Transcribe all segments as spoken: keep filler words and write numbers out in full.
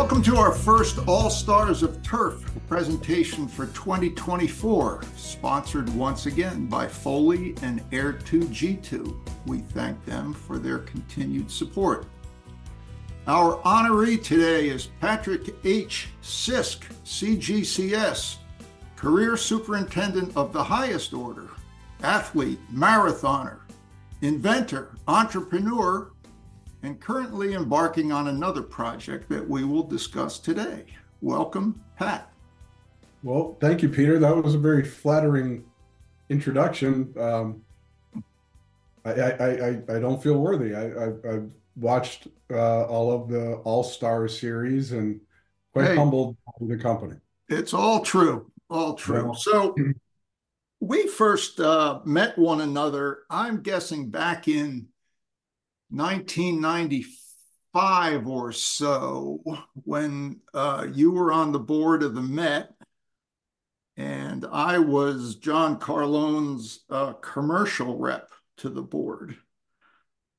Welcome to our first All-Stars of Turf presentation for twenty twenty-four, sponsored once again by Foley and Air two G two. We thank them for their continued support. Our honoree today is Patrick H. Sisk, C G C S, career superintendent of the highest order, athlete, marathoner, inventor, entrepreneur, and currently embarking on another project that we will discuss today. Welcome, Pat. Well, thank you, Peter. That was a very flattering introduction. Um, I, I, I, I don't feel worthy. I, I, I've watched uh, all of the All-Star series and quite hey, humbled by the company. It's all true, all true. Yeah. So we first uh, met one another, I'm guessing back in nineteen ninety-five or so, when uh, you were on the board of the Met and I was John Carlone's uh, commercial rep to the board.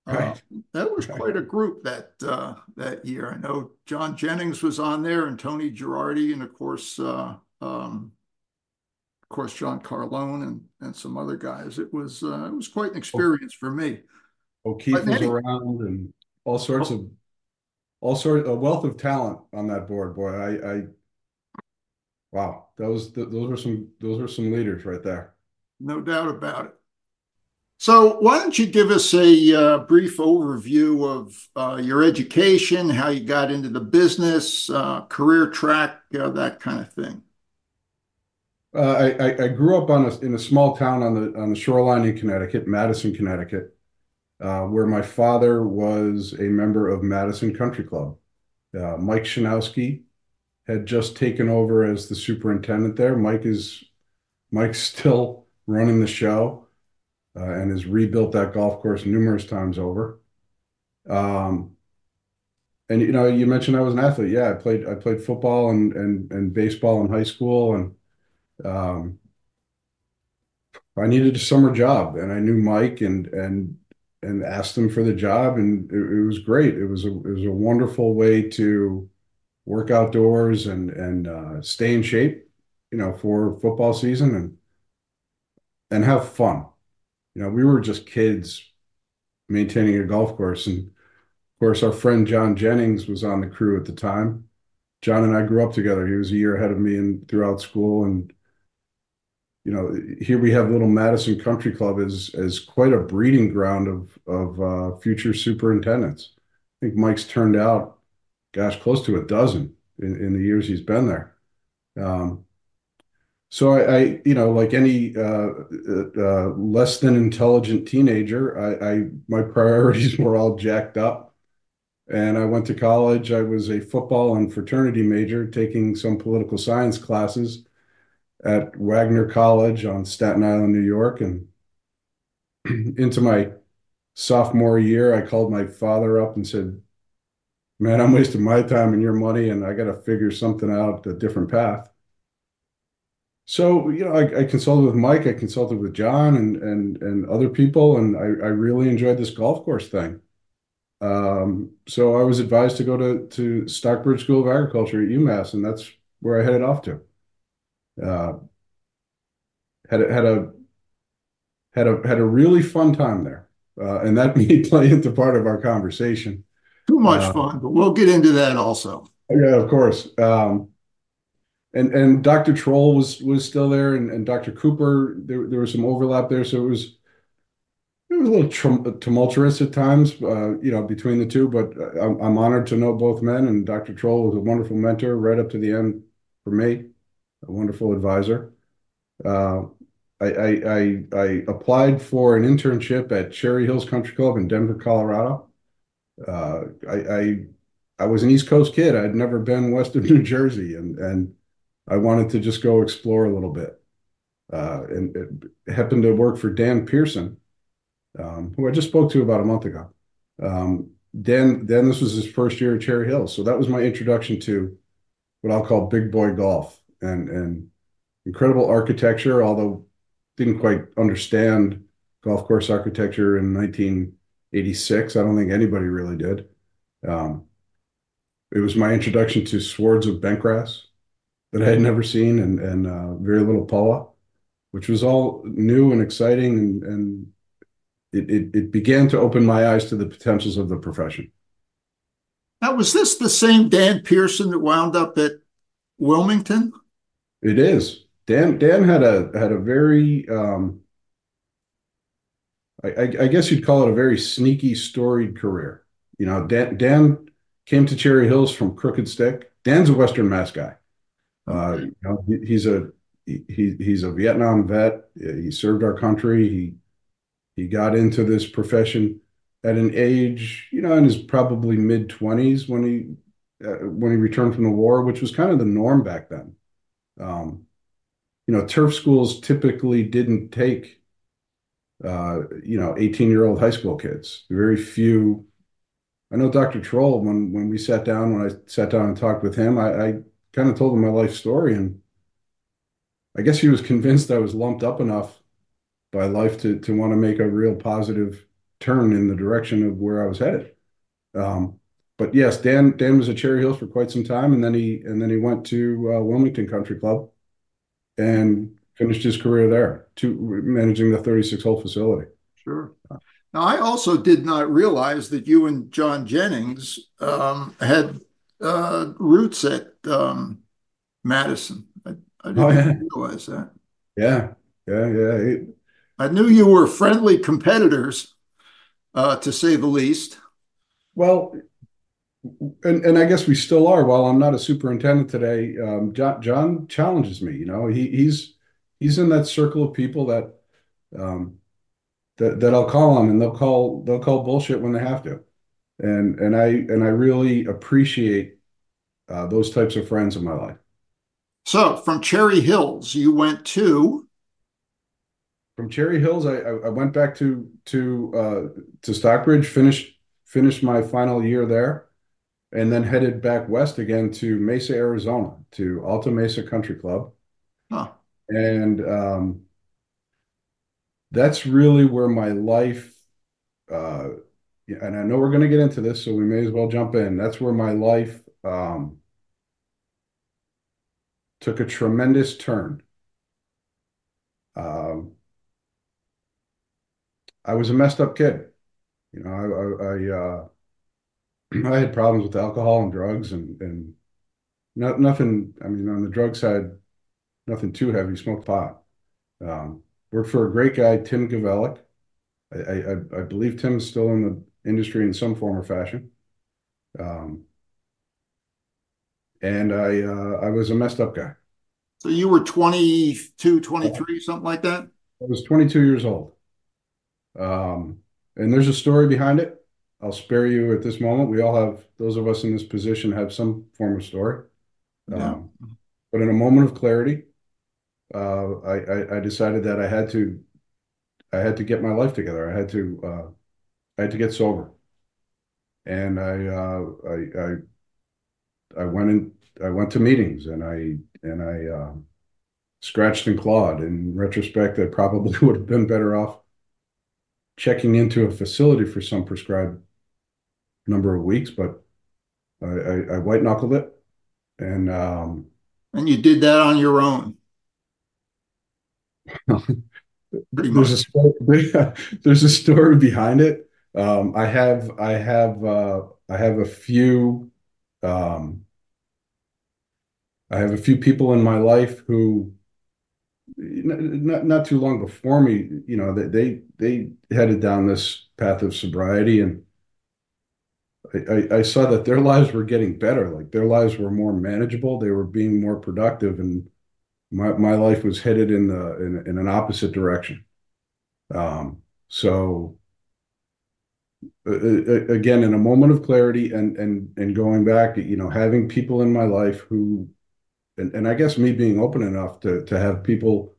Right. Uh, that was right. Quite a group that uh, that year. I know John Jennings was on there, and Tony Girardi, and of course, uh, um, of course, John Carlone and and some other guys. It was uh, it was quite an experience for me. O'Keefe was around, and all sorts of, all sorts a wealth of talent on that board. Boy, I, I, wow, those those were some those were some leaders right there. No doubt about it. So, why don't you give us a uh, brief overview of uh, your education, how you got into the business, uh, career track, uh, that kind of thing. Uh, I I grew up on a, in a small town on the on the shoreline in Connecticut, Madison, Connecticut. Uh, where my father was a member of Madison Country Club. Uh, Mike Szynowski had just taken over as the superintendent there. Mike is Mike's still running the show uh, and has rebuilt that golf course numerous times over. Um, and you know, you mentioned I was an athlete. Yeah, I played I played football and and and baseball in high school, and um, I needed a summer job, and I knew Mike and and. and asked them for the job, and it, it was great. It was a it was a wonderful way to work outdoors and and uh, stay in shape, you know, for football season and and have fun. You know, we were just kids maintaining a golf course, and of course, our friend John Jennings was on the crew at the time. John and I grew up together. He was a year ahead of me and throughout school, and you know, here we have little Madison Country Club as as quite a breeding ground of of uh, future superintendents. I think Mike's turned out, gosh, close to a dozen in, in the years he's been there. Um, so I, I, you know, like any uh, uh, less than intelligent teenager, I, I my priorities were all jacked up, and I went to college. I was a football and fraternity major, taking some political science classes at Wagner College on Staten Island, New York. And into my sophomore year, I called my father up and said, man, I'm wasting my time and your money, and I got to figure something out, a different path. So, you know, I, I consulted with Mike, I consulted with John and and and other people, and I, I really enjoyed this golf course thing. Um, so I was advised to go to, to Stockbridge School of Agriculture at UMass, and that's where I headed off to. Uh, had a, had a had a had a really fun time there, uh, and that may play into part of our conversation. Too much uh, fun, but we'll get into that also. Yeah, of course. Um, and and Doctor Troll was was still there, and, and Doctor Cooper. There there was some overlap there, so it was it was a little tum- tumultuous at times, uh, you know, between the two. But I'm, I'm honored to know both men, and Doctor Troll was a wonderful mentor right up to the end for me. A wonderful advisor. Uh, I, I, I, I applied for an internship at Cherry Hills Country Club in Denver, Colorado. Uh, I, I I was an East Coast kid. I'd never been west of New Jersey, and, and I wanted to just go explore a little bit. Uh, and it happened to work for Dan Pearson, um, who I just spoke to about a month ago. Um, Dan, Dan, this was his first year at Cherry Hills. So that was my introduction to what I'll call big boy golf. And, and incredible architecture, although didn't quite understand golf course architecture in nineteen eighty-six. I don't think anybody really did. Um, it was my introduction to swards of bentgrass that I had never seen, and and uh, very little pawa, which was all new and exciting, and, and it, it it began to open my eyes to the potentials of the profession. Now, was this the same Dan Pearson that wound up at Wilmington? It is. Dan Dan had a had a very um, I, I, I guess you'd call it a very sneaky, storied career. You know, Dan Dan came to Cherry Hills from Crooked Stick. Dan's a Western Mass guy. Uh, you know, he, he's a he he's a Vietnam vet. He served our country. He he got into this profession at an age, you know, in his probably mid twenties when he uh, when he returned from the war, which was kind of the norm back then. Um, you know, turf schools typically didn't take, uh, you know, eighteen-year-old high school kids. Very few. I know Doctor Troll, when when we sat down, when I sat down and talked with him, I, I kind of told him my life story, and I guess he was convinced I was lumped up enough by life to to want to make a real positive turn in the direction of where I was headed. Um, but yes, Dan Dan was at Cherry Hills for quite some time, and then he and then he went to uh, Wilmington Country Club and finished his career there, to managing the thirty-six hole facility. Sure. Now, I also did not realize that you and John Jennings um, had uh, roots at um, Madison. I, I didn't oh, yeah. realize that. Yeah, yeah, yeah. It, I knew you were friendly competitors. Uh, to say the least. Well, and, and I guess we still are. While I'm not a superintendent today, um, John, John challenges me. You know, he, he's he's in that circle of people that um, that that I'll call on, and they'll call they'll call bullshit when they have to. And and I and I really appreciate uh, those types of friends in my life. So, from Cherry Hills, you went to. From Cherry Hills, I, I went back to to uh, to Stockbridge, finished finished my final year there, and then headed back west again to Mesa, Arizona, to Alta Mesa Country Club, huh. and um, that's really where my life. Uh, and I know we're going to get into this, so we may as well jump in. That's where my life um, took a tremendous turn. Um, I was a messed up kid, you know. I I, uh, I had problems with alcohol and drugs, and and not nothing. I mean, on the drug side, nothing too heavy. Smoked pot. Um, worked for a great guy, Tim Gavelik. I, I I believe Tim's still in the industry in some form or fashion. Um, and I uh, I was a messed up guy. So you were twenty-two, twenty-three, something like that? I was twenty-two years old. Um, and there's a story behind it. I'll spare you at this moment. We all have, those of us in this position have some form of story. Yeah. Um, but in a moment of clarity, uh, I, I, I decided that I had to, I had to get my life together. I had to, uh, I had to get sober. And I, uh, I, I, I went in, I went to meetings, and I, and I, uh, scratched and clawed. In retrospect, I probably would have been better off checking into a facility for some prescribed number of weeks, but I, I, I white knuckled it, and um, and you did that on your own. there's a story, there's a story behind it. Um, I have I have uh, I have a few um, I have a few people in my life who. Not not too long before me, you know, they they headed down this path of sobriety, and I, I, I saw that their lives were getting better. Like, their lives were more manageable, they were being more productive, and my my life was headed in the in, in an opposite direction. Um, so uh, again, in a moment of clarity, and and and going back, you know, having people in my life who. And, and I guess me being open enough to to have people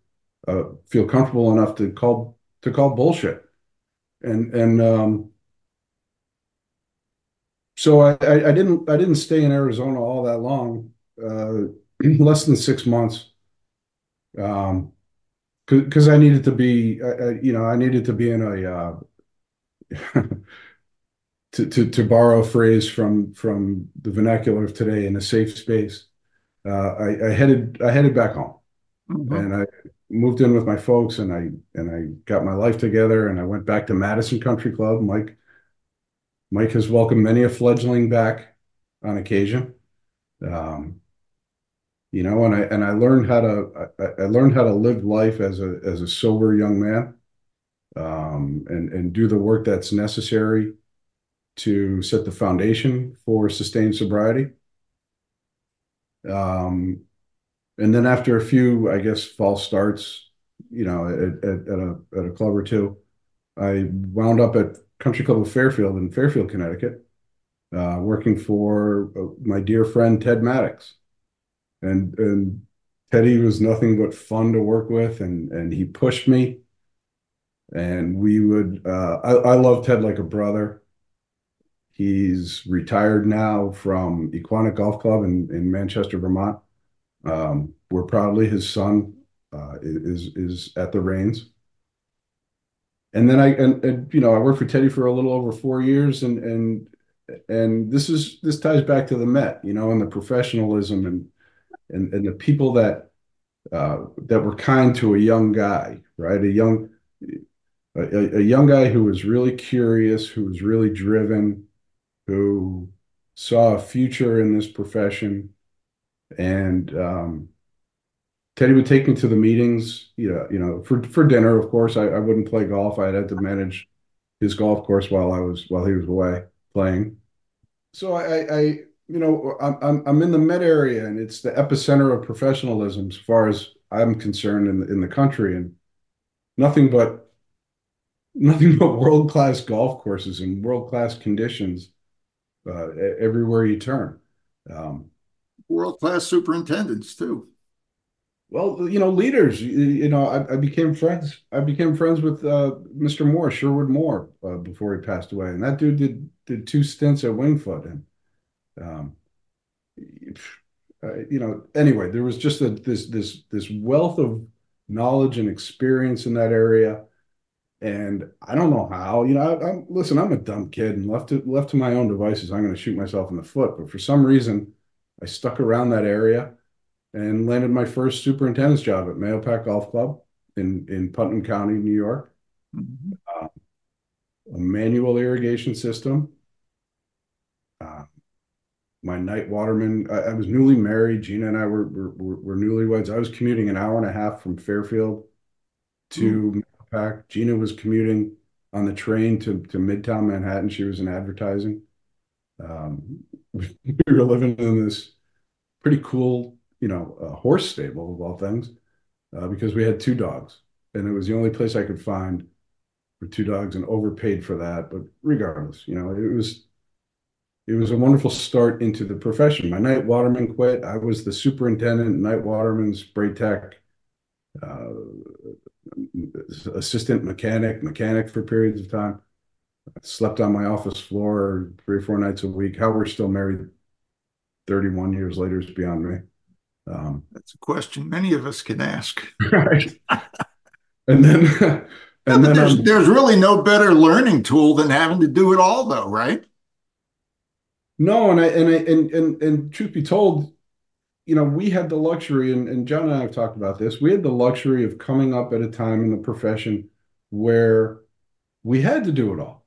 uh, feel comfortable enough to call to call bullshit, and and um, so I, I didn't I didn't stay in Arizona all that long, uh, less than six months, um, because I needed to be I, I, you know I needed to be in a uh, to, to, to borrow a phrase from, from the vernacular of today, in a safe space. Uh, I, I headed, I headed back home, mm-hmm. and I moved in with my folks, and I, and I got my life together, and I went back to Madison Country Club. Mike, Mike has welcomed many a fledgling back on occasion. Um, you know, and I, and I learned how to, I, I learned how to live life as a, as a sober young man, um, and, and do the work that's necessary to set the foundation for sustained sobriety. Um, and then after a few, I guess, false starts, you know, at, at, at a at a club or two, I wound up at Country Club of Fairfield in Fairfield, Connecticut, uh, working for uh, my dear friend Ted Maddox, and and Teddy was nothing but fun to work with, and and he pushed me, and we would. Uh, I, I love Ted like a brother. He's retired now from Mahopac Golf Club in, in Manchester, Vermont. Um, where probably his son uh, is is at the reins. And then I and, and you know I worked for Teddy for a little over four years, and and and this is this ties back to the Met, you know, and the professionalism and and and the people that uh, that were kind to a young guy, right? A young a, a young guy who was really curious, who was really driven, who saw a future in this profession. And um, Teddy would take me to the meetings, you know, you know, for, for dinner, of course. I, I wouldn't play golf. I had to manage his golf course while I was while he was away playing. So I, I you know, I'm I'm in the Met area, and it's the epicenter of professionalism as far as I'm concerned in the, in the country, and nothing but nothing but world class golf courses and world class conditions uh, everywhere you turn. Um, World-class superintendents too. Well, you know, leaders. You, you know, I, I became friends. I became friends with uh, Mister Moore, Sherwood Moore, uh, before he passed away, and that dude did did two stints at Wingfoot, and um, uh, you know, anyway, there was just a, this this this wealth of knowledge and experience in that area, and I don't know how. You know, I, I'm listen. I'm a dumb kid, and left to left to my own devices, I'm going to shoot myself in the foot. But for some reason, I stuck around that area and landed my first superintendent's job at Mahopac Golf Club in, in Putnam County, New York. Mm-hmm. Uh, a manual irrigation system. Uh, my night waterman, I, I was newly married. Gina and I were, were, were, were newlyweds. I was commuting an hour and a half from Fairfield to mm-hmm. Mahopac. Gina was commuting on the train to, to Midtown Manhattan. She was in advertising. Um, we were living in this pretty cool, you know, uh, horse stable of all things, uh, because we had two dogs, and it was the only place I could find for two dogs, and overpaid for that. But regardless, you know, it was it was a wonderful start into the profession. My night waterman quit. I was the superintendent, night waterman, spray tech, uh, assistant mechanic, mechanic for periods of time. I slept on my office floor three or four nights a week. How we're still married thirty-one years later is beyond me. Um, That's a question many of us can ask. Right. And then, and yeah, then there's, um, there's really no better learning tool than having to do it all, though, right? No, and I and I and and, and truth be told, you know, we had the luxury, and, and John and I have talked about this. We had the luxury of coming up at a time in the profession where we had to do it all.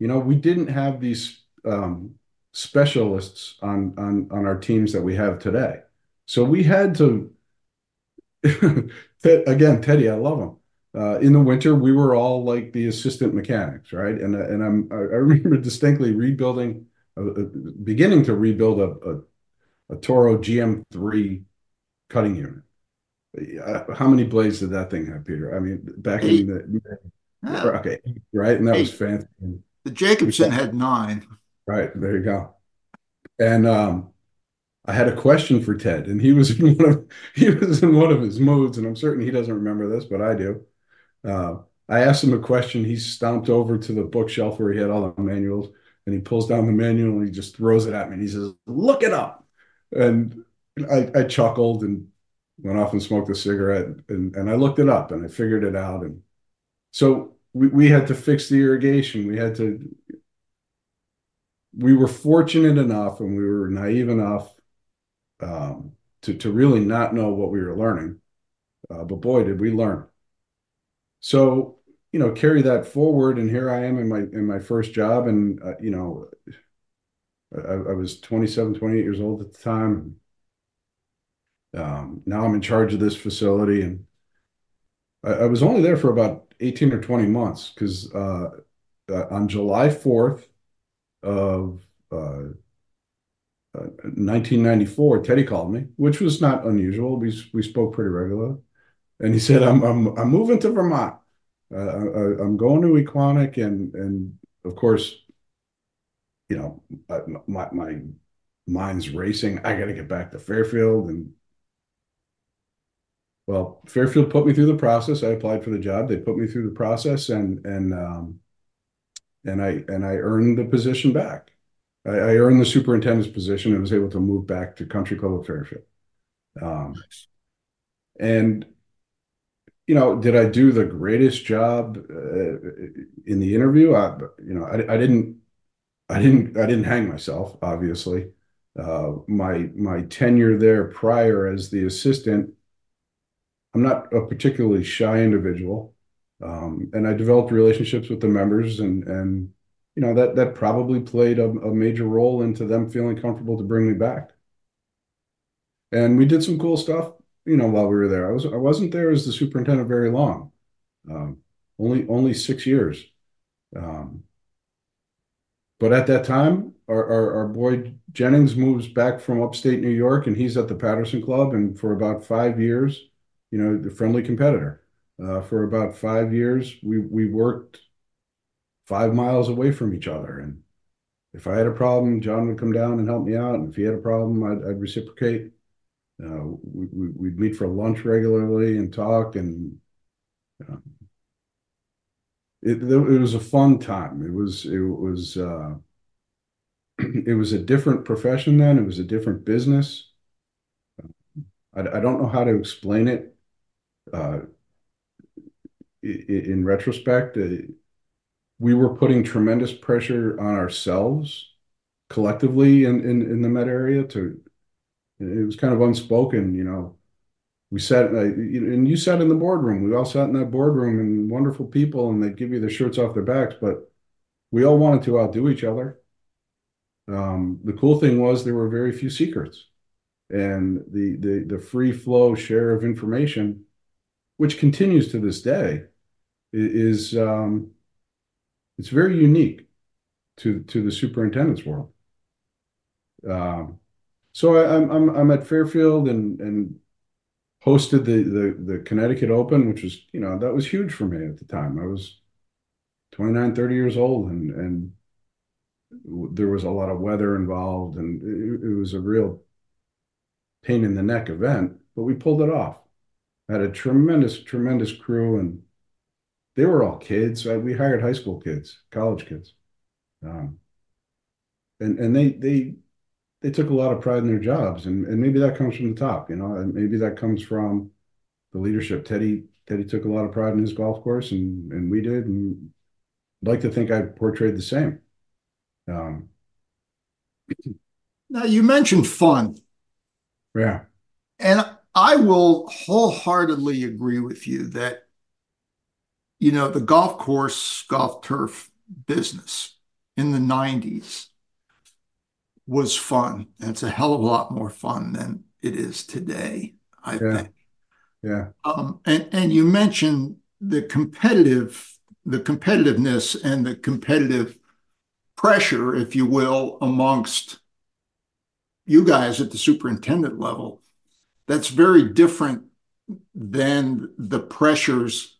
You know, we didn't have these um, specialists on, on on our teams that we have today. So we had to, again, Teddy, I love him. Uh, in the winter, we were all like the assistant mechanics, right? And and I'm I remember distinctly rebuilding, uh, beginning to rebuild a a, a Toro G M three cutting unit. How many blades did that thing have, Peter? I mean, back in the ah. okay, right? And that was fancy. The Jacobson had nine. Right. There you go. And um, I had a question for Ted, and he was in one of he was in one of his moods, and I'm certain he doesn't remember this, but I do. Uh, I asked him a question. He stomped over to the bookshelf where he had all the manuals, and he pulls down the manual, and he just throws it at me, and he says, "Look it up." And I, I chuckled and went off and smoked a cigarette, and, and I looked it up, and I figured it out. And so we, we had to fix the irrigation. We had to we were fortunate enough and we were naive enough um, to, to really not know what we were learning. Uh, but boy, did we learn. So, you know, carry that forward. And here I am in my in my first job. And, uh, you know, I, I was twenty-seven, twenty-eight years old at the time. Um, now I'm in charge of this facility. And I, I was only there for about eighteen or twenty months because uh, uh, on July fourth of uh, uh, nineteen ninety-four, Teddy called me, which was not unusual. We we spoke pretty regularly. And he said, I'm, I'm, I'm moving to Vermont. Uh, I, I'm going to Aquonic. And, and of course, you know, my, my mind's racing. I got to get back to Fairfield. And well, Fairfield put me through the process. I applied for the job. They put me through the process and, and, um, and I, and I earned the position back. I, I earned the superintendent's position and was able to move back to Country Club of Fairfield. Um, and, You know, did I do the greatest job uh, in the interview? I, you know, I, I didn't, I didn't, I didn't hang myself. Obviously, uh, my my tenure there prior as the assistant, I'm not a particularly shy individual, um, and I developed relationships with the members, and and you know that that probably played a, a major role into them feeling comfortable to bring me back. And we did some cool stuff. You know, while we were there, I was I wasn't there as the superintendent very long, um, only only six years. Um, but at that time, our, our our boy Jennings moves back from upstate New York, and he's at the Patterson Club, and for about five years, you know, the friendly competitor. Uh, for about five years, we we worked five miles away from each other, and if I had a problem, John would come down and help me out, and if he had a problem, I'd, I'd reciprocate. Uh, we, we, we'd meet for lunch regularly and talk, and uh, it, it was a fun time. It was it was uh, it was a different profession then. It was a different business. I, I don't know how to explain it. Uh, in, in retrospect, uh, we were putting tremendous pressure on ourselves collectively in in, in the Met area to. It was kind of unspoken, you know. We sat, and you sat in the boardroom. We all sat in that boardroom, and wonderful people, and they'd give you their shirts off their backs, but we all wanted to outdo each other. Um, the cool thing was there were very few secrets, and the, the, the free flow share of information, which continues to this day, is um, it's very unique to, to the superintendent's world. Um, So I, I'm I'm I'm at Fairfield and and hosted the, the the Connecticut Open, which was you know that was huge for me at the time. I was twenty-nine, thirty years old, and and there was a lot of weather involved, and it, it was a real pain in the neck event. But we pulled it off. I had a tremendous tremendous crew, and they were all kids. I, we hired high school kids, college kids, um, and and they they. They took a lot of pride in their jobs, and, and maybe that comes from the top, you know, and maybe that comes from the leadership. Teddy Teddy took a lot of pride in his golf course, and and we did, and I'd like to think I portrayed the same. Um, now, you mentioned fun. Yeah. And I will wholeheartedly agree with you that, you know, the golf course, golf turf business in the nineties was fun. That's a hell of a lot more fun than it is today, I yeah. think. Yeah. Um, and and you mentioned the competitive, the competitiveness and the competitive pressure, if you will, amongst you guys at the superintendent level. That's very different than the pressures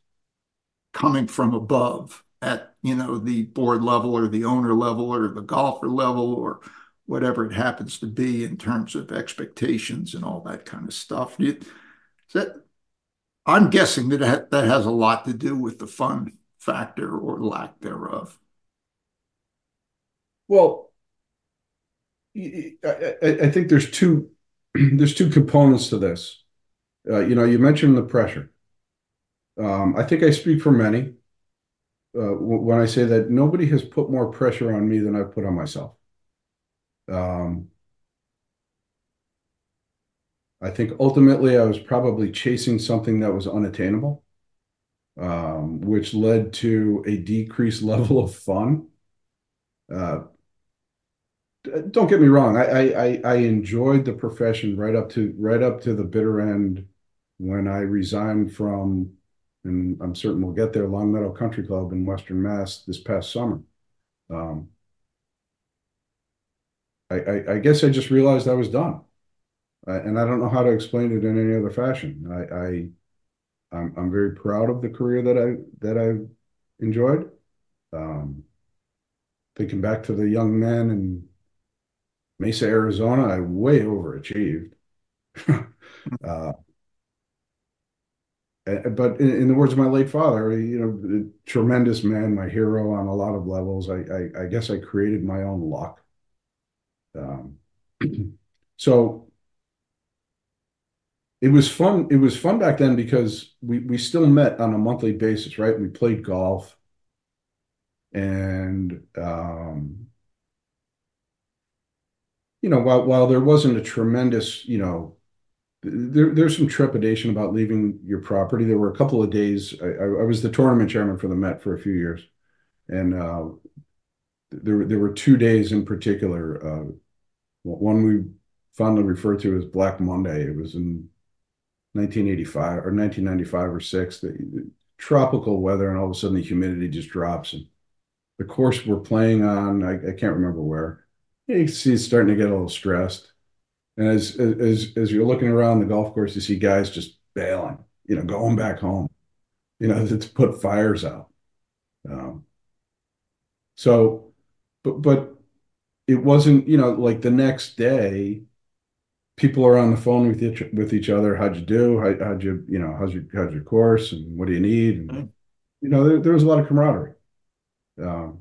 coming from above at, you know, the board level or the owner level or the golfer level or whatever it happens to be in terms of expectations and all that kind of stuff. That, I'm guessing that that has a lot to do with the fun factor or lack thereof. Well, I, I think there's two there's two components to this. Uh, you know, you mentioned the pressure. Um, I think I speak for many uh, when I say that nobody has put more pressure on me than I've put on myself. Um, I think ultimately I was probably chasing something that was unattainable, um, which led to a decreased level of fun. Uh, don't get me wrong. I, I, I enjoyed the profession right up to, right up to the bitter end when I resigned from, and I'm certain we'll get there, Longmeadow Country Club in Western Mass this past summer. Um, I, I, I guess I just realized I was done. Uh, and I don't know how to explain it in any other fashion. I, I I'm, I'm very proud of the career that I that I've enjoyed. Um, thinking back to the young man in Mesa, Arizona, I way overachieved. uh, but in, in the words of my late father, you know, a tremendous man, my hero on a lot of levels. I I, I guess I created my own luck. Um, so. It was fun. It was fun back then because we, we still met on a monthly basis, right? We played golf, and um, you know, while while there wasn't a tremendous, you know, there there's some trepidation about leaving your property. There were a couple of days. I, I was the tournament chairman for the Met for a few years, and uh, there there were two days in particular. Uh, one we fondly referred to as Black Monday. It was in nineteen eighty-five or nineteen ninety-five or six, the, the tropical weather, and all of a sudden the humidity just drops, and the course we're playing on, I, I can't remember where, you can see it's starting to get a little stressed, and as as as you're looking around the golf course, you see guys just bailing, you know, going back home, you know, to put fires out. Um, so, but but it wasn't, you know, like the next day, people are on the phone with each, with each other. How'd you do? How, how'd you, you know, how's your, how's your course, and what do you need? And, mm-hmm. you know, there, there was a lot of camaraderie. Um,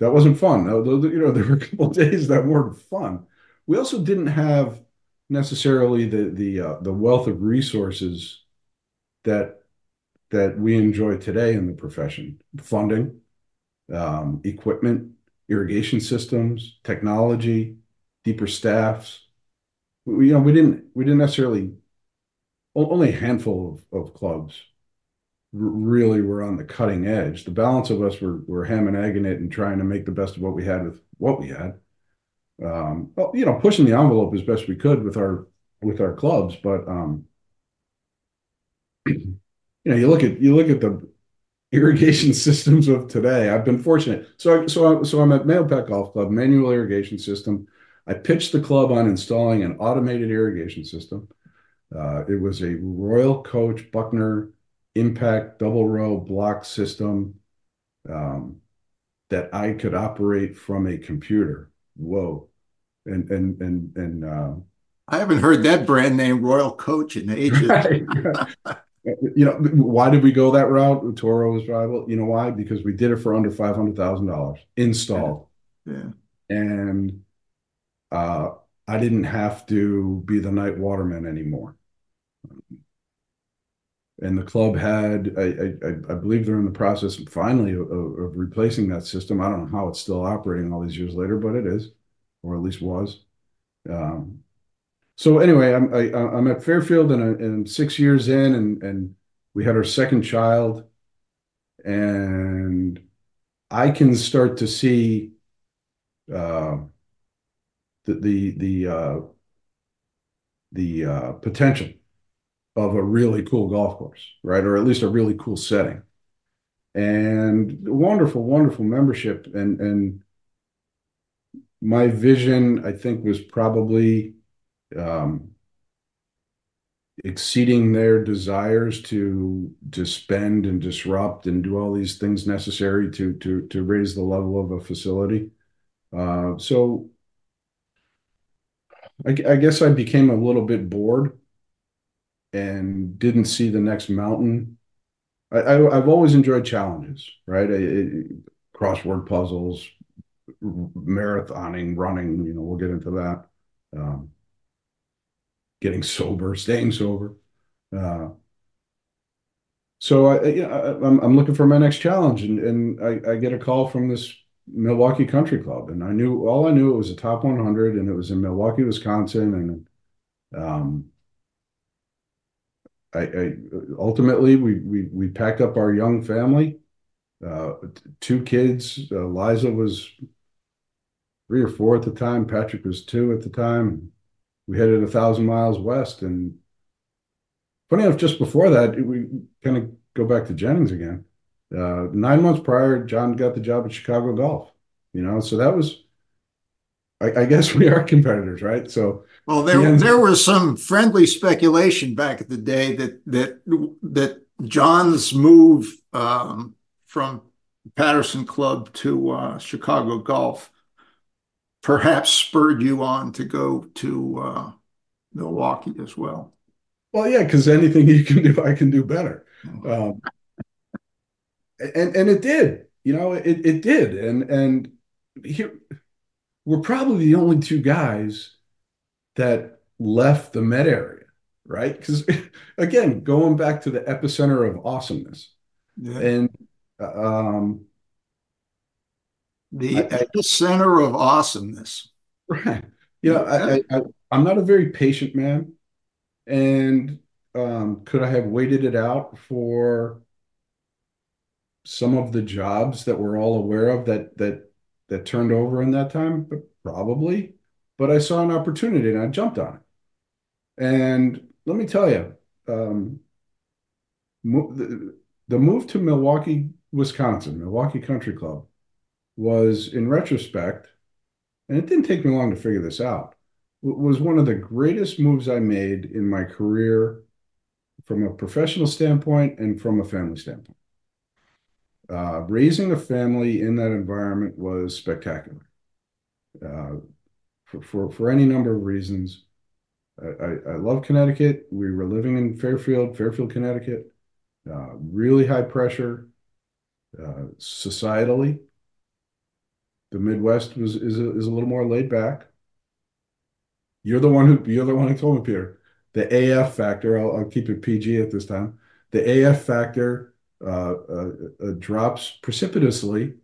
that wasn't fun. You know, there were a couple of days that weren't fun. We also didn't have necessarily the, the, uh, the wealth of resources that, that we enjoy today in the profession: funding, um, equipment, irrigation systems, technology, deeper staffs. We, you know, we didn't, we didn't necessarily, only a handful of, of clubs really were on the cutting edge. The balance of us were, were ham and egging it and trying to make the best of what we had with what we had. Um, well, you know, pushing the envelope as best we could with our, with our clubs. But, um, you know, you look at, you look at the irrigation systems of today. I've been fortunate. So, I, so, I, so I'm at Mahopac Golf Club, manual irrigation system. I pitched the club on installing an automated irrigation system. Uh, it was a Royal Coach Buckner impact double row block system um, that I could operate from a computer. Whoa. And, and, and, and, uh, I haven't heard that brand name, Royal Coach, in ages. Right. You know, why did we go that route? Toro was rival. You know why? Because we did it for under five hundred thousand dollars installed. Yeah. yeah. And, Uh, I didn't have to be the night waterman anymore. And the club had, I, I, I believe they're in the process finally of, of replacing that system. I don't know how it's still operating all these years later, but it is, or at least was. Um, so anyway, I'm, I, I'm at Fairfield, and, I, and I'm six years in, and, and we had our second child, and I can start to see, uh, the the the uh, the uh, potential of a really cool golf course, right? Or at least a really cool setting, and wonderful, wonderful membership. And and my vision, I think, was probably um, exceeding their desires to to spend and disrupt and do all these things necessary to to to raise the level of a facility. Uh, so. I, I guess I became a little bit bored and didn't see the next mountain. I, I, I've always enjoyed challenges, right? I, I, crossword puzzles, marathoning, running, you know, we'll get into that. Um, getting sober, staying sober. Uh, so I, you know, I, I'm, I'm looking for my next challenge, and, and I, I get a call from this Milwaukee Country Club, and I knew all I knew it was a top one hundred, and it was in Milwaukee, Wisconsin, and um, I, I ultimately we we we packed up our young family, uh, two kids. Uh, Liza was three or four at the time. Patrick was two at the time. We headed a thousand miles west, and funny enough, just before that, we kind of go back to Jennings again. Uh, nine months prior, John got the job at Chicago Golf, you know, so that was, I, I guess we are competitors, right? So, well, there, yeah. there was some friendly speculation back in the day that, that, that John's move, um, from Patterson Club to, uh, Chicago Golf perhaps spurred you on to go to, uh, Milwaukee as well. Well, yeah, because anything you can do, I can do better. Um, And and it did, you know, it it did, and and here we're probably the only two guys that left the Met area, right? Because again, going back to the epicenter of awesomeness, yeah. and um, the I, epicenter I, of awesomeness, right? You know, yeah. I, I, I'm not a very patient man, and um, could I have waited it out for some of the jobs that we're all aware of that that that turned over in that time? But probably, but I saw an opportunity and I jumped on it. And let me tell you, um, mo the, the move to Milwaukee, Wisconsin, Milwaukee Country Club was, in retrospect, and it didn't take me long to figure this out, was one of the greatest moves I made in my career from a professional standpoint and from a family standpoint. Uh, raising a family in that environment was spectacular, uh, for, for, for any number of reasons. I, I, I love Connecticut. We were living in Fairfield, Fairfield, Connecticut, uh, really high pressure, uh, societally. The Midwest was, is a, is a little more laid back. You're the one who, you're the one who told me, Peter, the A F factor, I'll, I'll keep it P G at this time. The A F factor Uh, uh, uh, drops precipitously,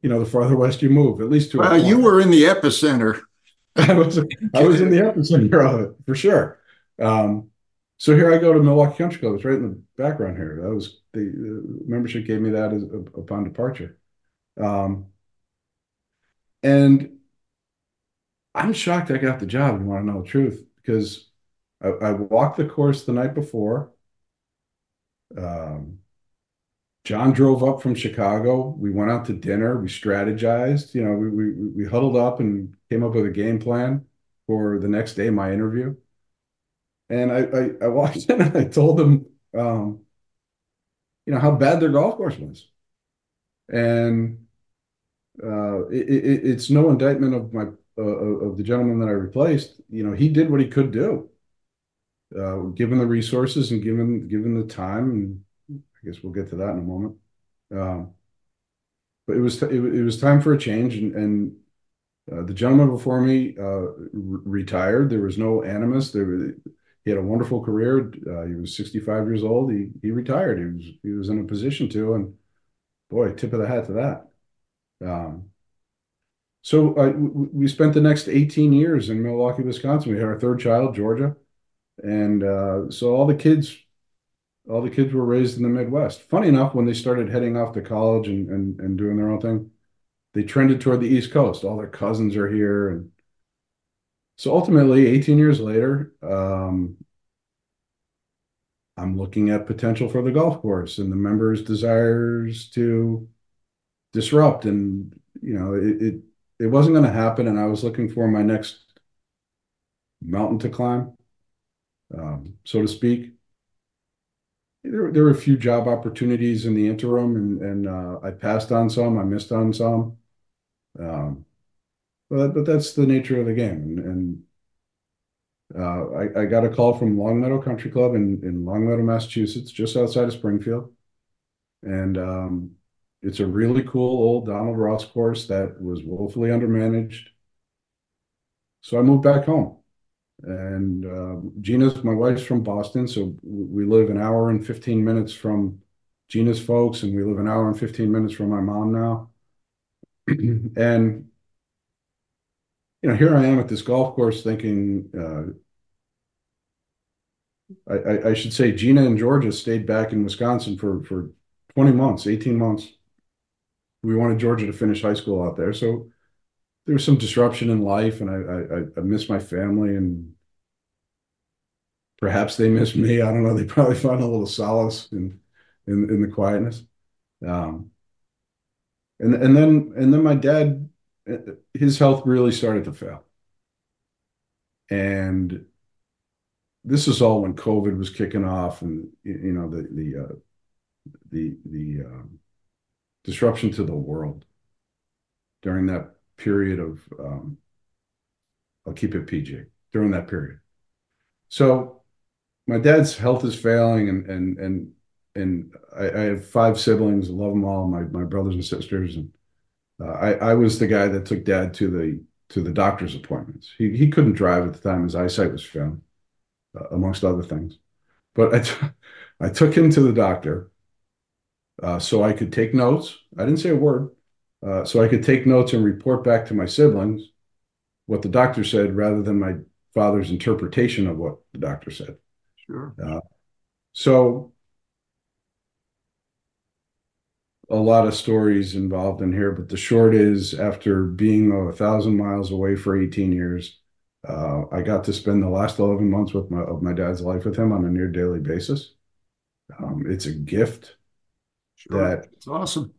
you know, the farther west you move, at least to well, you were in the epicenter. I was, I was in the epicenter of it, for sure. Um, so here I go to Milwaukee Country Club. It's right in the background here. That was the uh, membership gave me that as, uh, upon departure. Um, and I'm shocked I got the job, you want to know the truth, because I, I walked the course the night before. Um, John drove up from Chicago. We went out to dinner. We strategized. You know, we we we huddled up and came up with a game plan for the next day, my interview. And I I, I walked in and I told them, um, you know, how bad their golf course was. And uh, it, it, it's no indictment of my uh, of the gentleman that I replaced. You know, he did what he could do, uh, given the resources and given given the time and. I guess we'll get to that in a moment. Um, but it was it, it was time for a change, and, and uh, the gentleman before me uh, re retired. There was no animus. There was, he had a wonderful career. Uh, he was sixty-five years old. He he retired. He was he was in a position to, and boy, tip of the hat to that. Um, so uh, we spent the next eighteen years in Milwaukee, Wisconsin. We had our third child, Georgia, and uh, so all the kids. All the kids were raised in the Midwest. Funny enough, when they started heading off to college and, and, and doing their own thing, they trended toward the East Coast. All their cousins are here. And so ultimately, eighteen years later, um, I'm looking at potential for the golf course and the members' desires to disrupt. And, you know, it, it, it wasn't going to happen. And I was looking for my next mountain to climb, um, so to speak. There, there were a few job opportunities in the interim, and, and uh, I passed on some, I missed on some. Um, but, but that's the nature of the game. And, and uh, I, I got a call from Longmeadow Country Club in, in Longmeadow, Massachusetts, just outside of Springfield. And um, it's a really cool old Donald Ross course that was woefully undermanaged. So I moved back home. And uh, Gina's, my wife's from Boston, so we live an hour and fifteen minutes from Gina's folks, and we live an hour and fifteen minutes from my mom now. And, you know, here I am at this golf course thinking, uh, I, I, I should say Gina and Georgia stayed back in Wisconsin for, for twenty months, eighteen months. We wanted Georgia to finish high school out there. So there was some disruption in life, and I, I, I miss my family, and perhaps they miss me. I don't know. They probably found a little solace in, in, in the quietness. Um, and, and then, and then my dad, his health really started to fail. And this is all when COVID was kicking off, and, you know, the, the, uh, the, the, um, disruption to the world during that period of, um, I'll keep it P G, during that period. So my dad's health is failing, and, and, and, and I, I have five siblings, love them all, my, my brothers and sisters. And uh, I, I was the guy that took dad to the, to the doctor's appointments. He, he couldn't drive at the time. His eyesight was failing, uh, amongst other things, but I, t I took him to the doctor. Uh, so I could take notes. I didn't say a word. Uh, so I could take notes and report back to my siblings what the doctor said, rather than my father's interpretation of what the doctor said. Sure. Uh, so a lot of stories involved in here, but the short is, after being a thousand miles away for eighteen years, uh, I got to spend the last eleven months with my, of my dad's life with him on a near daily basis. Um, it's a gift. Sure. That it's awesome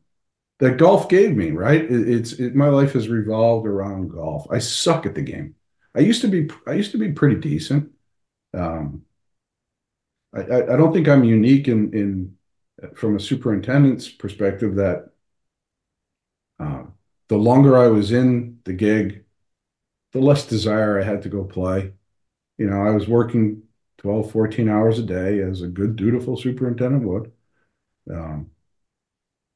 that golf gave me, right? It, it's it, my life has revolved around golf. I suck at the game. I used to be I used to be pretty decent. Um, I, I I don't think I'm unique in in from a superintendent's perspective that uh, the longer I was in the gig, the less desire I had to go play. You know, I was working twelve, fourteen hours a day as a good, dutiful superintendent would. Um,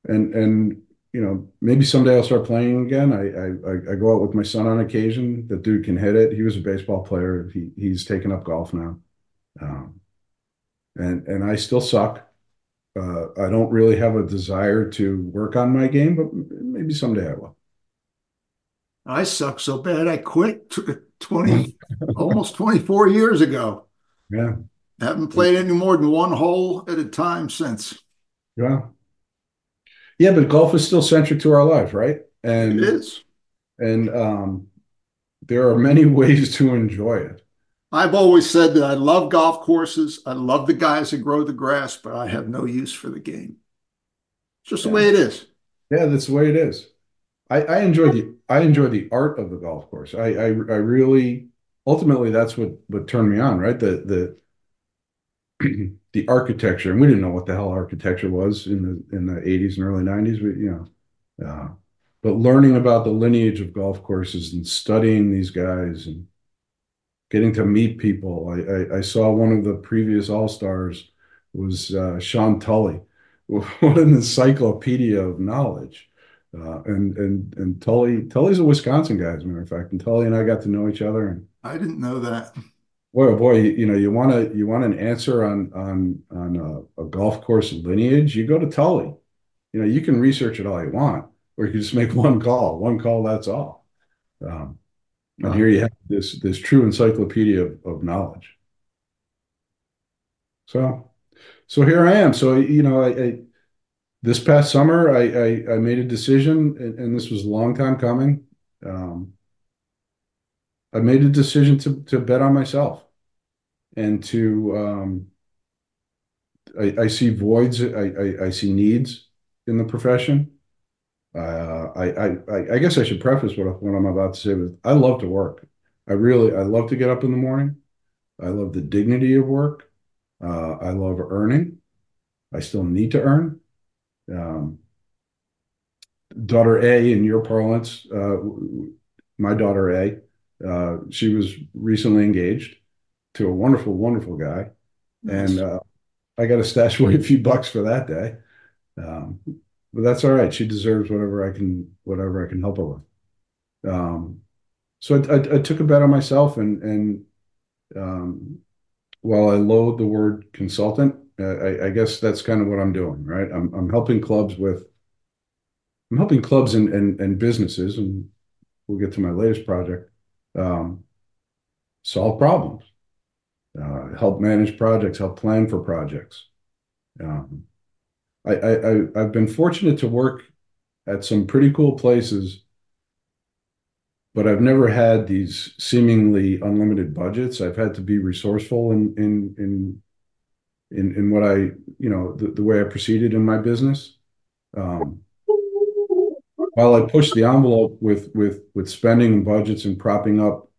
And, and, you know, maybe someday I'll start playing again. I, I, I go out with my son on occasion. The dude can hit it. He was a baseball player. He, he's taken up golf now. Um, and, and I still suck. Uh, I don't really have a desire to work on my game, but maybe someday I will. I suck so bad I quit twenty, almost twenty-four years ago. Yeah. Haven't played any more than one hole at a time since. Yeah. Yeah, but golf is still centric to our life, right? And it is. And um, there are many ways to enjoy it. I've always said that I love golf courses. I love the guys that grow the grass, but I have no use for the game. It's just yeah. the way it is. Yeah, that's the way it is. I, I enjoy the I enjoy the art of the golf course. I I, I really ultimately that's what what turned me on, right? The the the architecture, and we didn't know what the hell architecture was in the in the eighties and early nineties. We, you know, uh, but learning about the lineage of golf courses and studying these guys and getting to meet people. I, I, I saw one of the previous All-Stars was uh, Sean Tully, what an encyclopedia of knowledge. Uh, and and and Tully Tully's a Wisconsin guy, as a matter of fact. And Tully and I got to know each other. And I didn't know that. Boy, boy, you, you know, you want to you want an answer on on on a, a golf course lineage, you go to Tully. You know, you can research it all you want, or you can just make one call. One call, that's all. Um, and wow. Here you have this this true encyclopedia of, of knowledge. So, so here I am. So, you know, I, I this past summer I, I I made a decision, and, and this was a long time coming. Um, I made a decision to, to bet on myself, and to, um, I, I see voids. I, I, I see needs in the profession. Uh, I, I, I guess I should preface what, what I'm about to say with, I love to work. I really, I love to get up in the morning. I love the dignity of work. Uh, I love earning. I still need to earn. Um, daughter A, in your parlance, uh, my daughter A, Uh, she was recently engaged to a wonderful, wonderful guy. Nice. And uh, I got to stash away a few bucks for that day. Um, but that's all right. She deserves whatever I can, whatever I can help her with. Um, so I, I, I took a bet on myself, and, and um, while I loathe the word consultant, I, I guess that's kind of what I'm doing, right? I'm, I'm helping clubs with I'm helping clubs and, and, and businesses, and we'll get to my latest project, um, solve problems, uh, help manage projects, help plan for projects. Um, I, I, I, I've been fortunate to work at some pretty cool places, but I've never had these seemingly unlimited budgets. I've had to be resourceful in, in, in, in, in what I, you know, the, the way I proceeded in my business. Um, While I push the envelope with with with spending and budgets and propping up,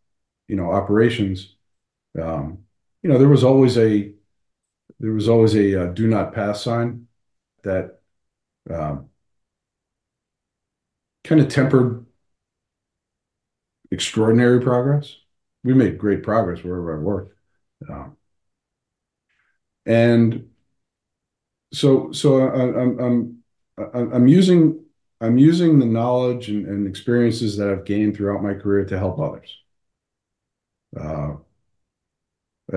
you know, operations, um, you know, there was always a there was always a uh, do not pass sign that uh, kind of tempered extraordinary progress. We made great progress wherever I worked, um, and so so I, I'm I'm I'm using. I'm using the knowledge and, and experiences that I've gained throughout my career to help others. Uh, I,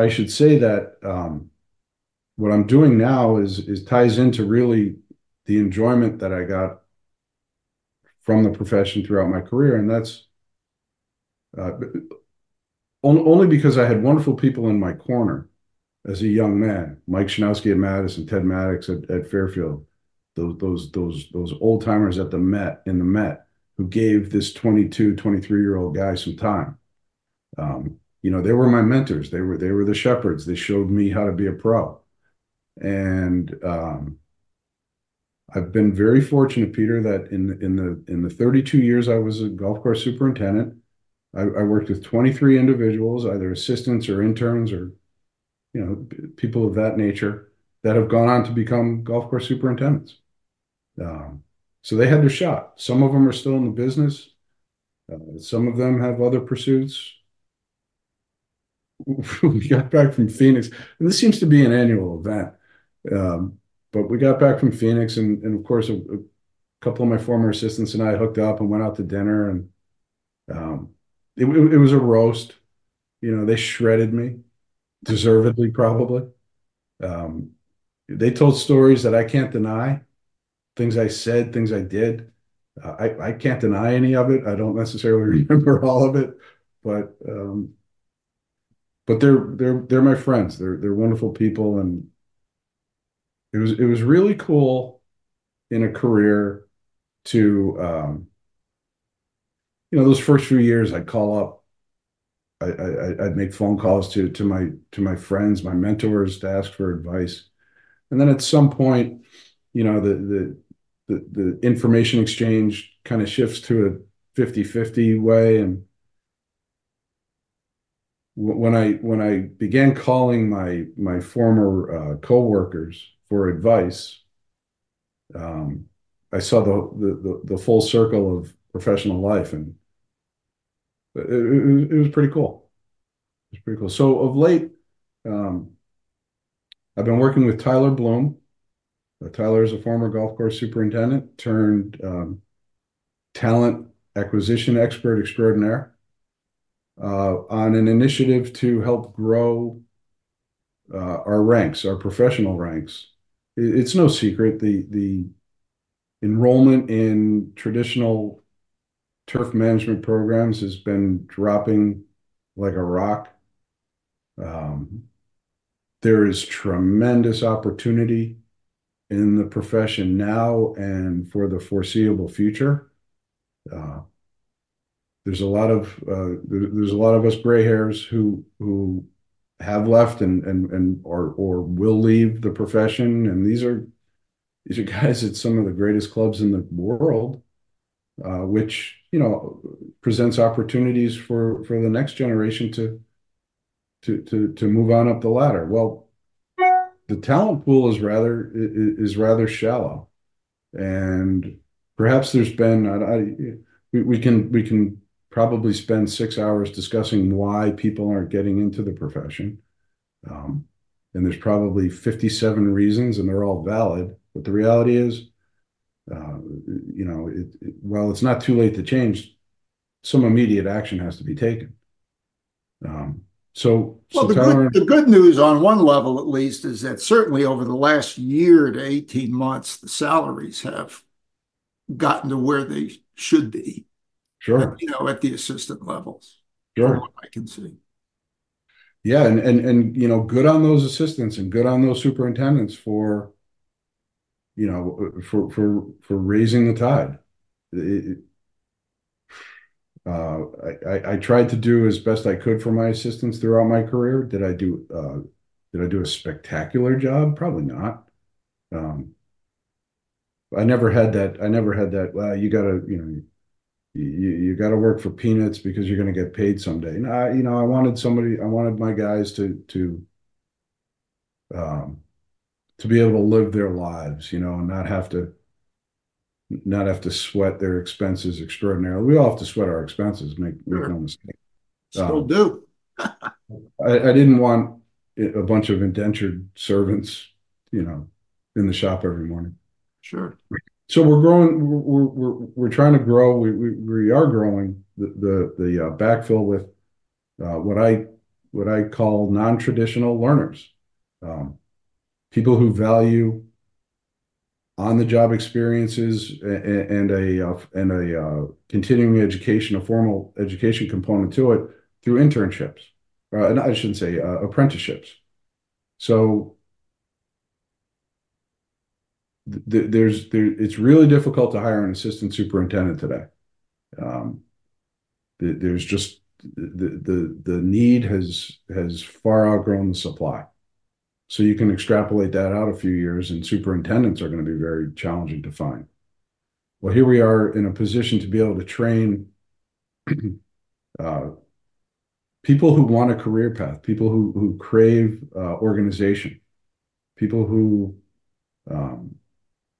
I, I should say that um, what I'm doing now is, is ties into really the enjoyment that I got from the profession throughout my career. And that's uh, only because I had wonderful people in my corner as a young man, Mike Szynowski at Madison, Ted Maddox at, at Fairfield. Those, those, those, those old timers at the Met, in the Met, who gave this twenty-two, twenty-three year old guy some time. Um, you know, they were my mentors. They were, they were the shepherds. They showed me how to be a pro. And um, I've been very fortunate, Peter, that in, in the, in the thirty-two years I was a golf course superintendent, I, I worked with twenty-three individuals, either assistants or interns or, you know, people of that nature, that have gone on to become golf course superintendents. Um, so they had their shot. Some of them are still in the business. Uh, some of them have other pursuits. We got back from Phoenix, and this seems to be an annual event, um, but we got back from Phoenix, and, and of course, a, a couple of my former assistants and I hooked up and went out to dinner, and um, it, it, it was a roast. You know, they shredded me, deservedly probably. Um, They told stories that I can't deny, things I said, things I did. Uh, I, I can't deny any of it. I don't necessarily remember all of it, but um, but they're they're they're my friends. They're they're wonderful people, and it was it was really cool in a career to um, you know, those first few years I'd call up, I, I I'd make phone calls to to my to my friends, my mentors, to ask for advice. And then at some point, you know, the the the, the information exchange kind of shifts to a fifty-fifty way. And when I when I began calling my my former uh, coworkers for advice, um, I saw the, the the the full circle of professional life, and it, it, it was pretty cool. It was pretty cool. So of late, Um, I've been working with Tyler Bloom. Uh, Tyler is a former golf course superintendent turned um, talent acquisition expert extraordinaire uh, on an initiative to help grow uh, our ranks, our professional ranks. It, it's no secret the the enrollment in traditional turf management programs has been dropping like a rock. Um, There is tremendous opportunity in the profession now and for the foreseeable future. Uh, there's a lot of uh, there's a lot of us gray hairs who who have left and and and or or will leave the profession, and these are these are guys at some of the greatest clubs in the world, uh, which, you know, presents opportunities for for the next generation to. To, to to move on up the ladder. Well, the talent pool is rather is rather shallow, and perhaps there's been I, we we can we can probably spend six hours discussing why people aren't getting into the profession, um, and there's probably fifty-seven reasons, and they're all valid. But the reality is, uh, you know, it, it, while it's not too late to change, some immediate action has to be taken. Um, So, well, so the, good, the good news on one level, at least, is that certainly over the last year to eighteen months, the salaries have gotten to where they should be. Sure. You know, at the assistant levels. Sure. From what I can see. Yeah. And, and, and, you know, good on those assistants and good on those superintendents for, you know, for, for, for raising the tide. It, uh, I, I tried to do as best I could for my assistants throughout my career. Did I do, uh, did I do a spectacular job? Probably not. Um, I never had that. I never had that. Well, you gotta, you know, you, you got to work for peanuts because you're going to get paid someday. And I, you know, I wanted somebody, I wanted my guys to, to, um, to be able to live their lives, you know, and not have to, not have to sweat their expenses extraordinarily. We all have to sweat our expenses, make, make no mistake. Still um, do. I, I didn't want a bunch of indentured servants, you know, in the shop every morning. Sure. So we're growing. We're we're we're trying to grow. We we, we are growing the the, the uh, backfill with uh, what I what I call non-traditional learners, um, people who value on-the-job experiences and, and a uh, and a uh, continuing education, a formal education component to it through internships. Uh, and I shouldn't say uh, apprenticeships. So. There's there, it's really difficult to hire an assistant superintendent today. Um, there's just the, the the need has has far outgrown the supply. So you can extrapolate that out a few years, and superintendents are going to be very challenging to find. Well, here we are in a position to be able to train uh, people who want a career path, people who who crave uh, organization, people who um,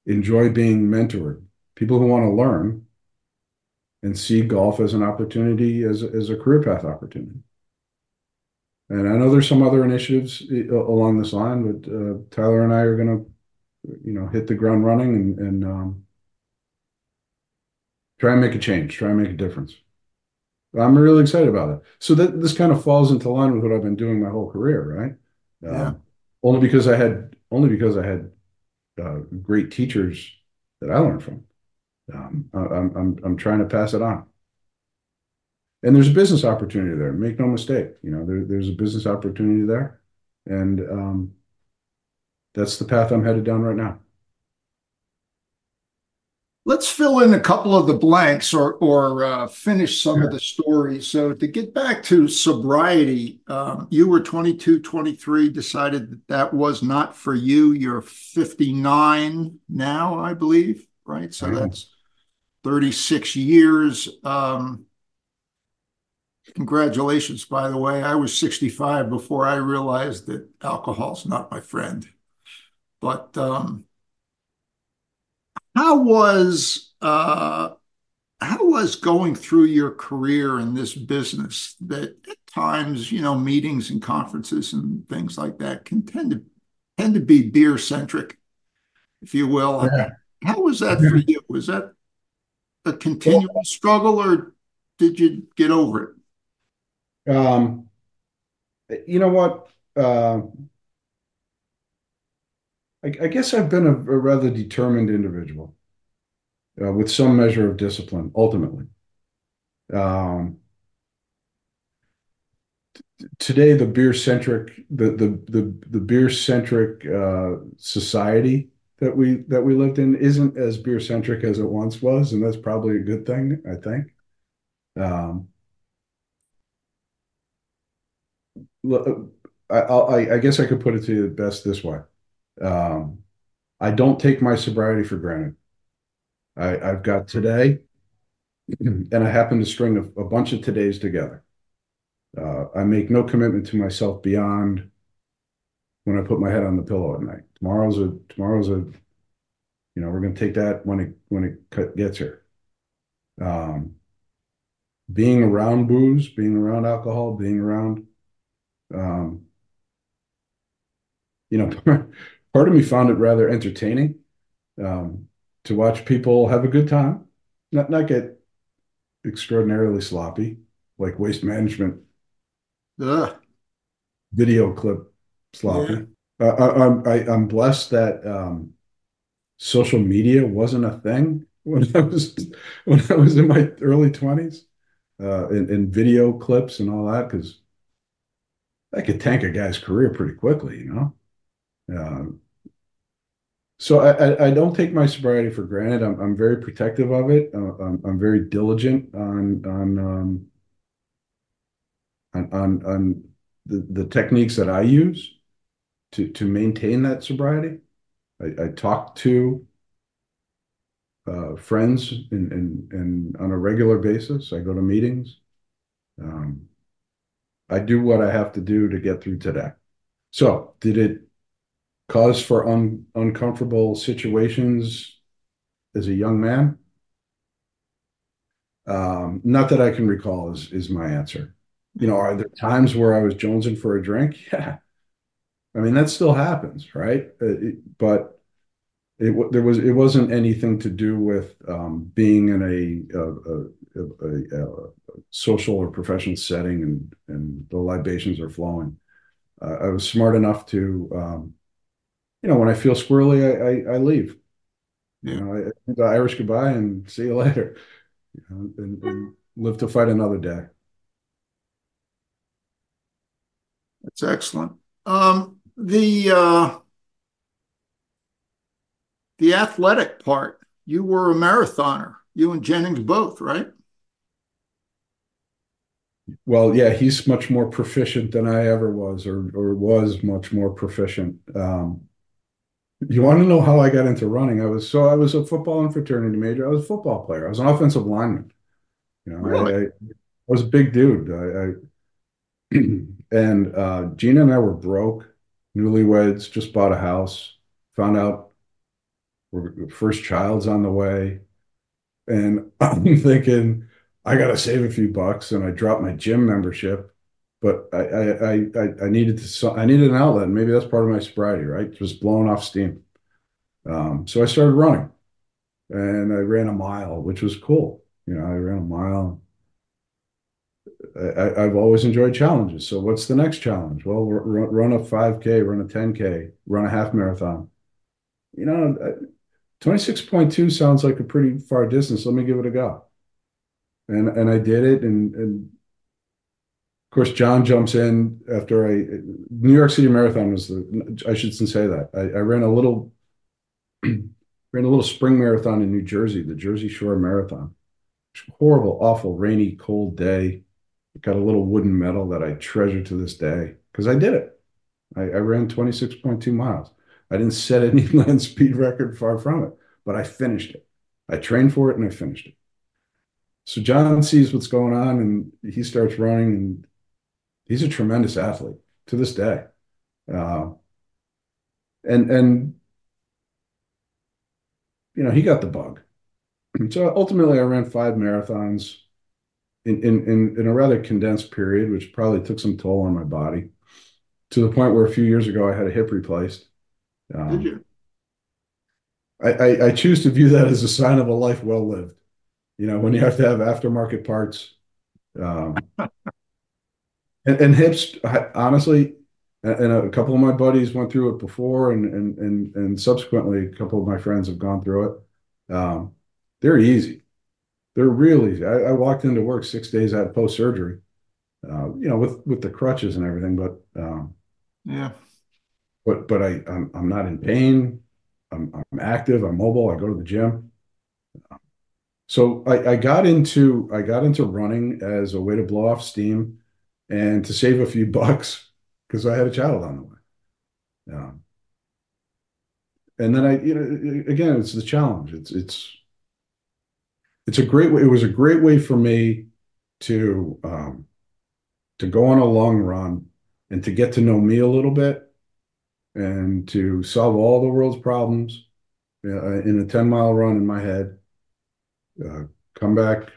enjoy being mentored, people who want to learn and see golf as an opportunity, as, as a career path opportunity. And I know there's some other initiatives along this line, but uh, Tyler and I are going to, you know, hit the ground running and, and um, try and make a change, try and make a difference. I'm really excited about it. So that this kind of falls into line with what I've been doing my whole career, right? Yeah. Uh, only because I had, only because I had, Uh, great teachers that I learned from. Um, I, I'm, I'm, I'm trying to pass it on. And there's a business opportunity there. Make no mistake. You know, there, there's a business opportunity there. And um, that's the path I'm headed down right now. Let's fill in a couple of the blanks or, or uh, finish some sure. of the stories. So to get back to sobriety, um, you were twenty-two, twenty-three, decided that that was not for you. You're fifty-nine now, I believe, right? So that's thirty-six years. Um, congratulations, by the way. I was sixty-five before I realized that alcohol's not my friend. But... Um, How was uh, how was going through your career in this business that at times, you know, meetings and conferences and things like that can tend to tend to be beer centric, if you will. Yeah. How was that for you? Was that a continual well, struggle, or did you get over it? Um, you know what? Uh, I, I guess I've been a, a rather determined individual uh, with some measure of discipline, ultimately. Um, t- today, the beer-centric, the the the, the beer-centric uh, society that we that we lived in isn't as beer-centric as it once was, and that's probably a good thing, I think. Um, I, I, I guess I could put it to you best this way. Um, I don't take my sobriety for granted. I, I've got today, and I happen to string a, a bunch of todays together. Uh, I make no commitment to myself beyond when I put my head on the pillow at night. Tomorrow's a tomorrow's a, you know, we're going to take that when it when it gets here. Um, being around booze, being around alcohol, being around, um, you know. Part of me found it rather entertaining um, to watch people have a good time, not not get extraordinarily sloppy, like Waste Management Ugh. video clip sloppy. Yeah. Uh, I, I, I'm blessed that um, social media wasn't a thing when I was when I was in my early twenties, uh, in, in video clips and all that, because that could tank a guy's career pretty quickly, you know. Um, so I, I, I don't take my sobriety for granted. I'm I'm very protective of it. Uh, I'm I'm very diligent on on um, on on, on the, the techniques that I use to to maintain that sobriety. I, I talk to uh, friends and and and on a regular basis. I go to meetings. Um, I do what I have to do to get through today. So, did it cause for un uncomfortable situations as a young man? Um, not that I can recall is is my answer. You know, are there times where I was jonesing for a drink? Yeah. I mean, that still happens, right? It, but it there was it wasn't anything to do with um, being in a, a, a, a, a social or professional setting, and and the libations are flowing. Uh, I was smart enough to, um, you know, when I feel squirrely, I I, I leave. Yeah. You know, I, I think the Irish goodbye and see you later, you know, and, and live to fight another day. That's excellent. Um, the uh, the athletic part. You were a marathoner. You and Jennings both, right? Well, yeah, he's much more proficient than I ever was, or or was much more proficient. Um, you want to know how I got into running? I was so I was a football and fraternity major. I was a football player. I was an offensive lineman. You know, really? I, I, I was a big dude. I, I and uh, Gina and I were broke, newlyweds, just bought a house, found out we're, first child's on the way, and I'm thinking, I got to save a few bucks, and I dropped my gym membership, but I, I, I, I needed to, I needed an outlet. And maybe that's part of my sobriety, right? Just blowing off steam. Um, so I started running, and I ran a mile, which was cool. You know, I ran a mile. I, I've always enjoyed challenges. So what's the next challenge? Well, run, run a five K, run a ten K, run a half marathon. You know, twenty-six point two sounds like a pretty far distance. Let me give it a go. And and I did it, and, and of course John jumps in after I New York City Marathon was the I shouldn't say that I, I ran a little ran a little spring marathon in New Jersey, the Jersey Shore Marathon. It was a horrible, awful, rainy, cold day. Got a little wooden medal that I treasure to this day because I did it. I, I ran twenty-six point two miles. I didn't set any land speed record, far from it, but I finished it. I trained for it and I finished it. So John sees what's going on, and he starts running, and he's a tremendous athlete to this day. Uh, and, and, you know, he got the bug. So ultimately I ran five marathons in, in, in, in a rather condensed period, which probably took some toll on my body, to the point where a few years ago I had a hip replaced. Um, Did you? I, I, I choose to view that as a sign of a life well lived. You know, when you have to have aftermarket parts, um, and, and hips, honestly, and a couple of my buddies went through it before, and and and and subsequently, a couple of my friends have gone through it. Um, they're easy; they're real easy. I, I walked into work six days out of post surgery, uh, you know, with with the crutches and everything. But um, yeah, but but I I'm, I'm not in pain. I'm I'm active. I'm mobile. I go to the gym. So I, I got into I got into running as a way to blow off steam and to save a few bucks because I had a child on the way. Um, and then I, you know, again, it's the challenge. It's it's it's a great way. It was a great way for me to um, to go on a long run and to get to know me a little bit and to solve all the world's problems uh, in a ten mile run in my head. Uh, come back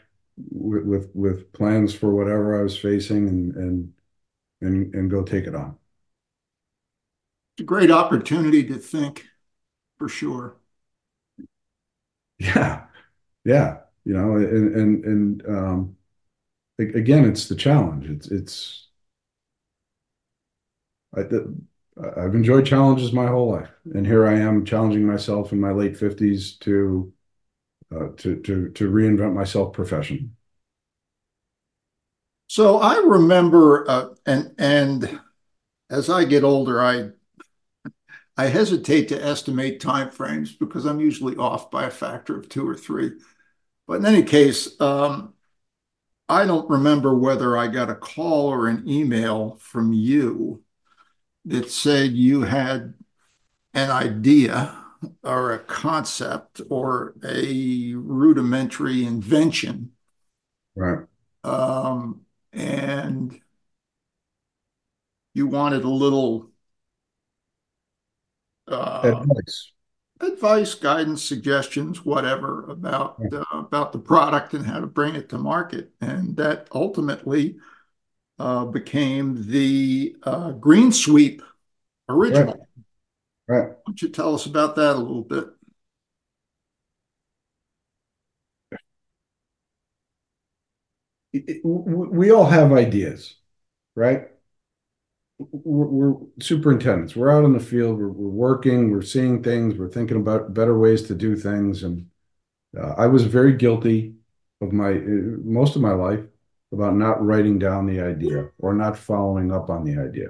with, with with plans for whatever I was facing, and and and and go take it on. It's a great opportunity to think, for sure. Yeah, yeah, you know, and and and um, again, it's the challenge. It's it's. I, I've enjoyed challenges my whole life, and here I am challenging myself in my late fifties to. uh, to, to, to reinvent myself professionally. So I remember, uh, and and as I get older, I I hesitate to estimate timeframes because I'm usually off by a factor of two or three. But in any case, um, I don't remember whether I got a call or an email from you that said you had an idea or a concept or a rudimentary invention. Right. Um, and you wanted a little uh, advice, advice, guidance, suggestions, whatever about uh, about the product and how to bring it to market, and that ultimately uh, became the uh, Green Sweep original. Right. Right. Why don't you tell us about that a little bit? We all have ideas, right? We're, we're superintendents. We're out in the field. We're, we're working. We're seeing things. We're thinking about better ways to do things. And uh, I was very guilty of my most of my life about not writing down the idea or not following up on the idea.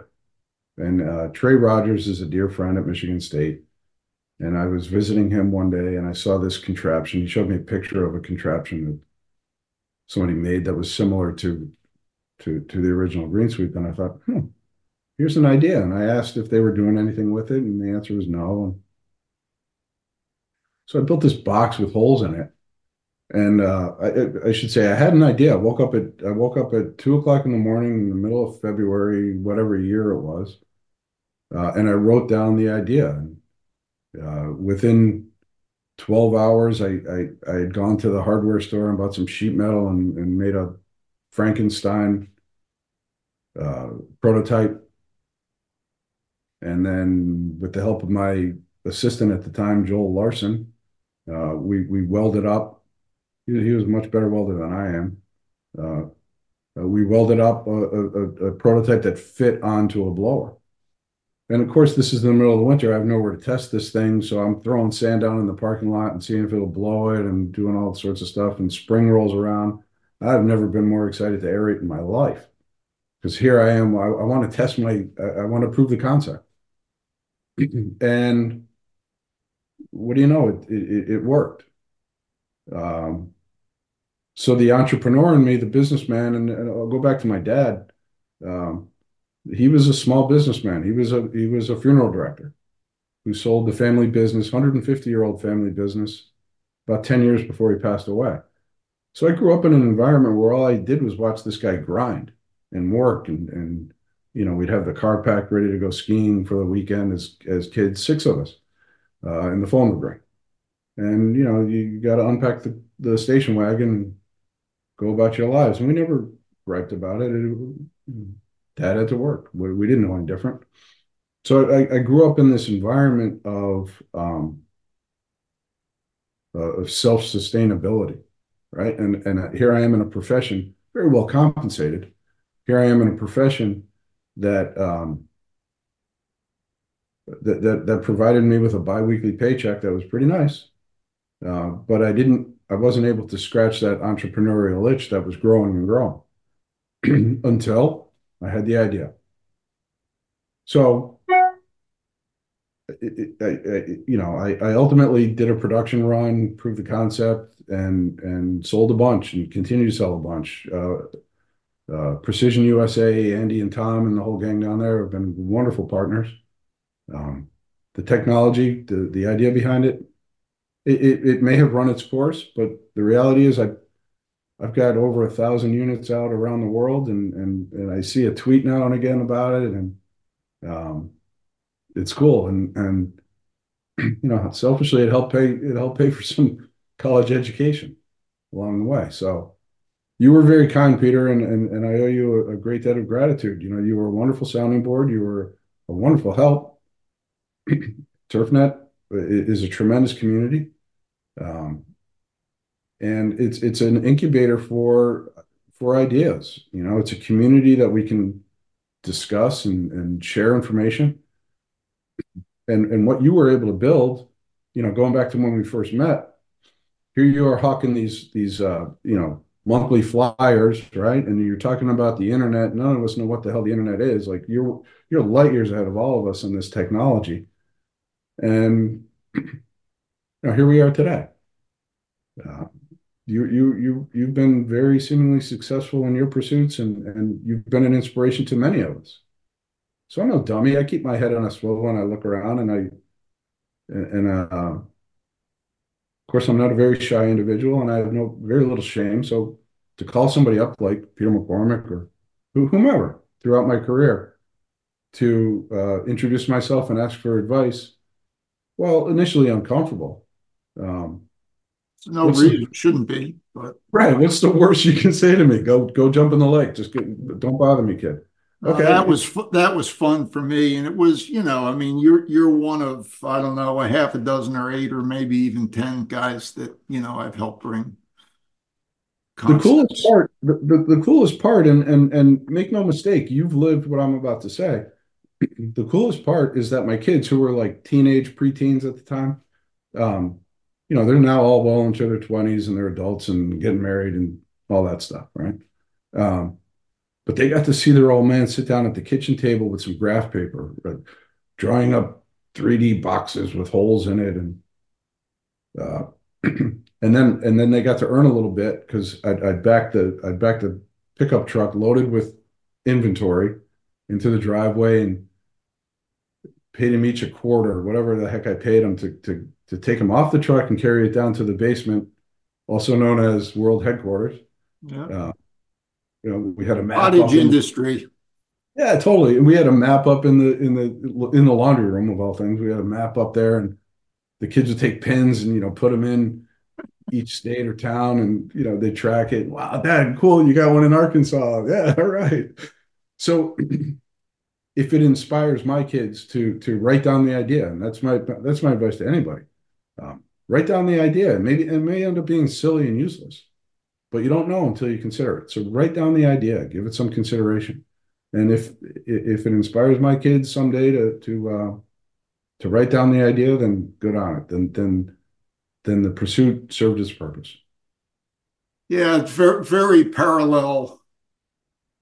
And uh, Trey Rogers is a dear friend at Michigan State. And I was visiting him one day, and I saw this contraption. He showed me a picture of a contraption that somebody made that was similar to, to, to the original Green Sweep. And I thought, hmm, here's an idea. And I asked if they were doing anything with it, and the answer was no. And so I built this box with holes in it. And uh, I, I should say I had an idea. I woke up at I woke up at two o'clock in the morning in the middle of February, whatever year it was, uh, and I wrote down the idea. And uh, within twelve hours, I, I, I had gone to the hardware store and bought some sheet metal and, and made a Frankenstein uh, prototype. And then with the help of my assistant at the time, Joel Larson, uh, we, we welded up. He, he was much better welder than I am. Uh, we welded up a, a, a prototype that fit onto a blower. And of course, this is in the middle of the winter. I have nowhere to test this thing. So I'm throwing sand down in the parking lot and seeing if it'll blow it and doing all sorts of stuff. And spring rolls around. I've never been more excited to aerate in my life because here I am. I, I want to test my, I, I want to prove the concept. And what do you know? It, it, it worked. Um, so the entrepreneur in me, the businessman, and, and I'll go back to my dad. Um, He was a small businessman. He was a he was a funeral director who sold the family business, one hundred fifty year old family business, about ten years before he passed away. So I grew up in an environment where all I did was watch this guy grind and work, and and you know, we'd have the car packed ready to go skiing for the weekend as as kids, six of us, uh, and the phone would ring, and you know, you got to unpack the, the station wagon and go about your lives, and we never griped about it. it Dad had to work. We, we didn't know any different. So I, I grew up in this environment of um, uh, of self-sustainability, right? And and here I am in a profession, very well compensated. Here I am in a profession that um, that, that that provided me with a biweekly paycheck that was pretty nice, uh, but I didn't. I wasn't able to scratch that entrepreneurial itch that was growing and growing until I had the idea. So, it, it, I, I, you know, I, I ultimately did a production run, proved the concept, and and sold a bunch and continue to sell a bunch. Uh, uh, Precision U S A, Andy and Tom and the whole gang down there have been wonderful partners. Um, the technology, the, the idea behind it, it, it, it may have run its course, but the reality is I I've got over a thousand units out around the world, and and and I see a tweet now and again about it, and um, it's cool. And and you know, selfishly, it helped pay it helped pay for some college education along the way. So you were very kind, Peter, and and and I owe you a great debt of gratitude. You know, you were a wonderful sounding board. You were a wonderful help. TurfNet is a tremendous community. Um, And it's it's an incubator for for ideas. You know, it's a community that we can discuss and, and share information. And and what you were able to build, you know, going back to when we first met, here you are hawking these these uh, you know, monthly flyers, right? And you're talking about the internet. None of us know what the hell the internet is. Like, you're you're light years ahead of all of us in this technology. And you know, here we are today. Uh, you you you you've been very seemingly successful in your pursuits, and and you've been an inspiration to many of us. So I'm no dummy. I keep my head on a swivel and I look around, and I and uh, of course I'm not a very shy individual, and I have no very little shame. So to call somebody up like Peter McCormick or whomever throughout my career to uh, introduce myself and ask for advice, well, initially uncomfortable. Um, No reason, the, shouldn't be. But right, what's the worst you can say to me? Go, go jump in the lake. Just get, don't bother me, kid. Okay, uh, that was that was fun for me, and it was, you know, I mean, you're you're one of, I don't know, a half a dozen or eight or maybe even ten guys that, you know, I've helped bring concepts. The coolest part, the, the, the coolest part, and and and make no mistake, you've lived what I'm about to say. The coolest part is that my kids, who were like teenage preteens at the time, um. you know, they're now all well into their twenties and they're adults and getting married and all that stuff, right? Um, but they got to see their old man sit down at the kitchen table with some graph paper, right, drawing up three D boxes with holes in it, and uh, and then and then they got to earn a little bit, because I'd, I'd back the I'd back the pickup truck loaded with inventory into the driveway and paid them each a quarter, whatever the heck I paid them to to. to take them off the truck and carry it down to the basement, also known as world headquarters. Yeah. Uh, you know, we had a map. Cottage industry. Yeah, totally. And we had a map up in the in the in the laundry room, of all things. We had a map up there, and the kids would take pins and, you know, put them in each state or town, and, you know, they track it. Wow, Dad, cool! You got one in Arkansas. Yeah, all right. So, if it inspires my kids to to write down the idea, and that's my that's my advice to anybody. Um, write down the idea. Maybe it may end up being silly and useless, but you don't know until you consider it. So write down the idea, give it some consideration, and if if it inspires my kids someday to to uh, to write down the idea, then good on it. Then then then the pursuit served its purpose. Yeah, very, very parallel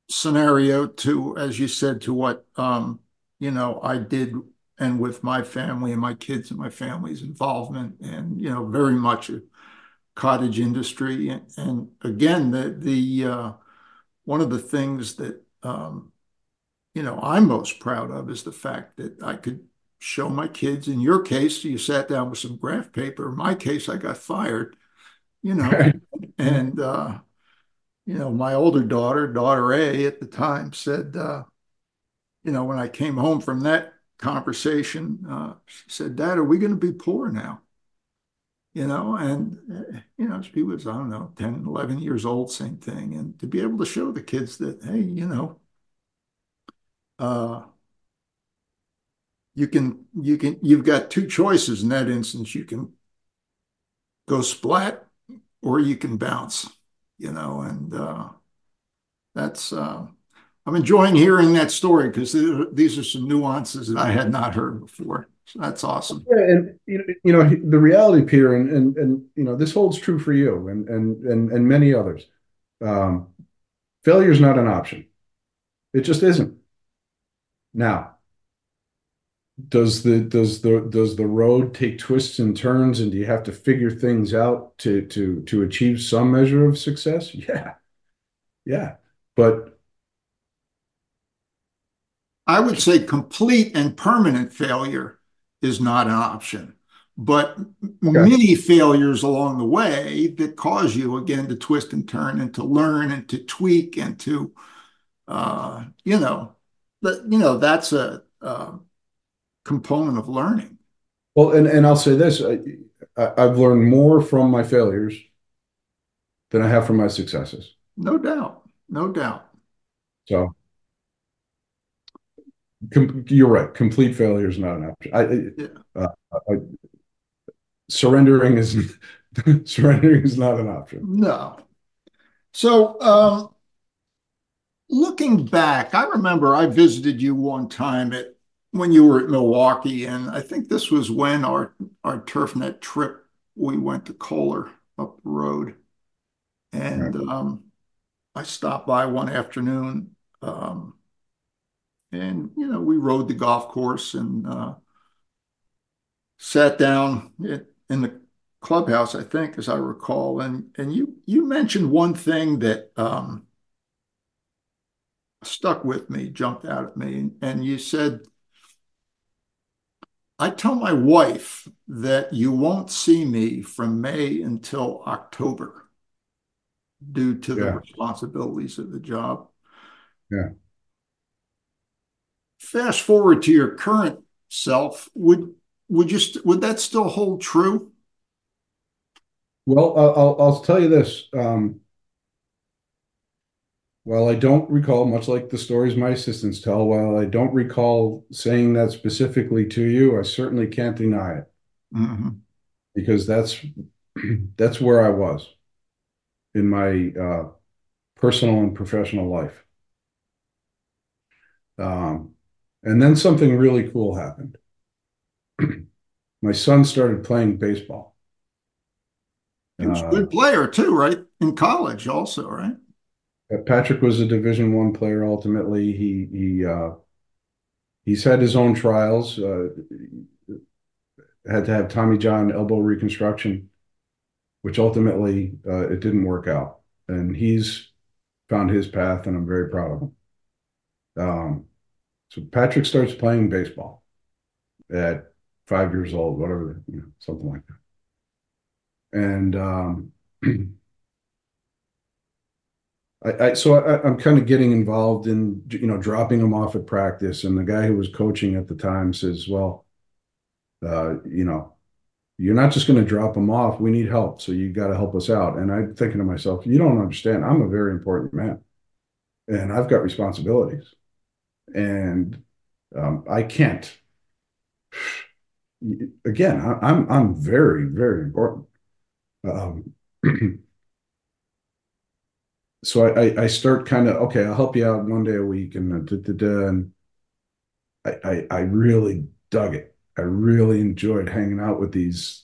scenario to, as you said, to what um, you know, I did. And with my family and my kids and my family's involvement, and, you know, very much a cottage industry. And, and again, the the uh, one of the things that, um, you know, I'm most proud of is the fact that I could show my kids. In your case, you sat down with some graph paper. In my case, I got fired, you know, and, uh, you know, my older daughter, daughter A at the time, said, uh, you know, when I came home from that conversation, uh, she said, "Dad, are we going to be poor now?" You know, and, uh, you know, she was, I don't know, ten, eleven years old, same thing. And to be able to show the kids that, hey, you know, uh, you can, you can, you've got two choices in that instance. You can go splat or you can bounce, you know, and uh, that's, uh, I'm enjoying hearing that story, because these are some nuances that I had not heard before. So that's awesome. Yeah, and you know, the reality, Peter, and and, and you know, this holds true for you and and and, and many others. Um, failure is not an option; it just isn't. Now, does the does the does the road take twists and turns, and do you have to figure things out to to to achieve some measure of success? Yeah, yeah, but I would say complete and permanent failure is not an option, but many failures along the way that cause you, again, to twist and turn and to learn and to tweak and to, uh, you know, you know, that's a, a component of learning. Well, and, and I'll say this, I, I've learned more from my failures than I have from my successes. No doubt. No doubt. So. Com- you're right. Complete failure is not an option. I, yeah. uh, I, surrendering is surrendering is not an option. No. So, um, looking back, I remember I visited you one time at when you were at Milwaukee, and I think this was when our our TurfNet trip we went to Kohler up road. And right. um, I stopped by one afternoon um, and, you know, we rode the golf course and uh, sat down at, in the clubhouse, I think, as I recall. And and you, you mentioned one thing that um, stuck with me, jumped out at me. And you said, I tell my wife that you won't see me from May until October due to yeah. the responsibilities of the job. Yeah. Fast forward to your current self, would would you st- would that still hold true? Well, I'll I'll tell you this. Um, while I don't recall, much like the stories my assistants tell, while I don't recall saying that specifically to you, I certainly can't deny it, mm-hmm. because that's that's where I was in my uh, personal and professional life. Um, and then something really cool happened. My son started playing baseball. He was a good uh, player too, right? In college also, right? Patrick was a Division One player. Ultimately, he he uh, he's had his own trials. Uh, had to have Tommy John elbow reconstruction, which ultimately uh, it didn't work out. And he's found his path, and I'm very proud of him. Um, so Patrick starts playing baseball at five years old, whatever, you know, something like that. And um, I, I, so I, I'm kind of getting involved in, you know, dropping him off at practice. And the guy who was coaching at the time says, well, uh, you know, you're not just going to drop him off. We need help. So you got to help us out. And I'm thinking to myself, you don't understand. I'm a very important man and I've got responsibilities and um, I can't. Again, I, I'm, I'm very, very important. Um, So I, I start kind of, okay, I'll help you out one day a week. And, da, da, da, and I, I I really dug it. I really enjoyed hanging out with these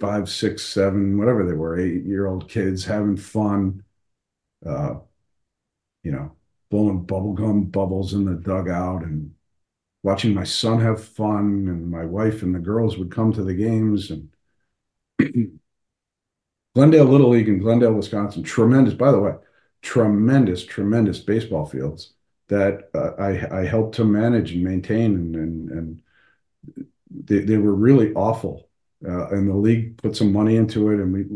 five, six, seven, whatever they were, eight-year-old kids, having fun, uh, you know, blowing bubblegum bubbles in the dugout and watching my son have fun. And my wife and the girls would come to the games. And Glendale Little League in Glendale, Wisconsin, tremendous, by the way. Tremendous, tremendous baseball fields that uh, I, I helped to manage and maintain, and and, and they, they were really awful. Uh, and the league put some money into it, and we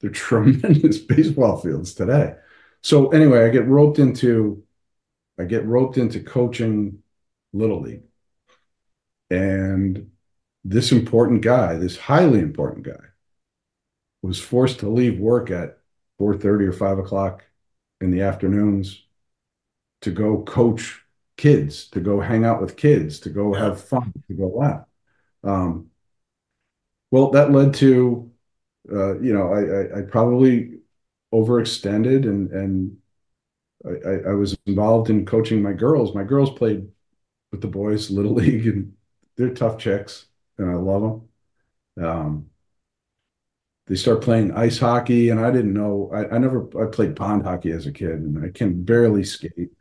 they're tremendous baseball fields today. So anyway, I get roped into I get roped into coaching Little League, and this important guy, this highly important guy, was forced to leave work at four thirty or five o'clock in the afternoons to go coach kids, to go hang out with kids, to go have fun, to go laugh. Um, well, that led to, uh, you know, I, I, I probably overextended and and I, I was involved in coaching my girls. My girls played with the boys, Little League, and they're tough chicks, and I love them. Um, They start playing ice hockey, and I didn't know. I, I never I played pond hockey as a kid, and I can barely skate.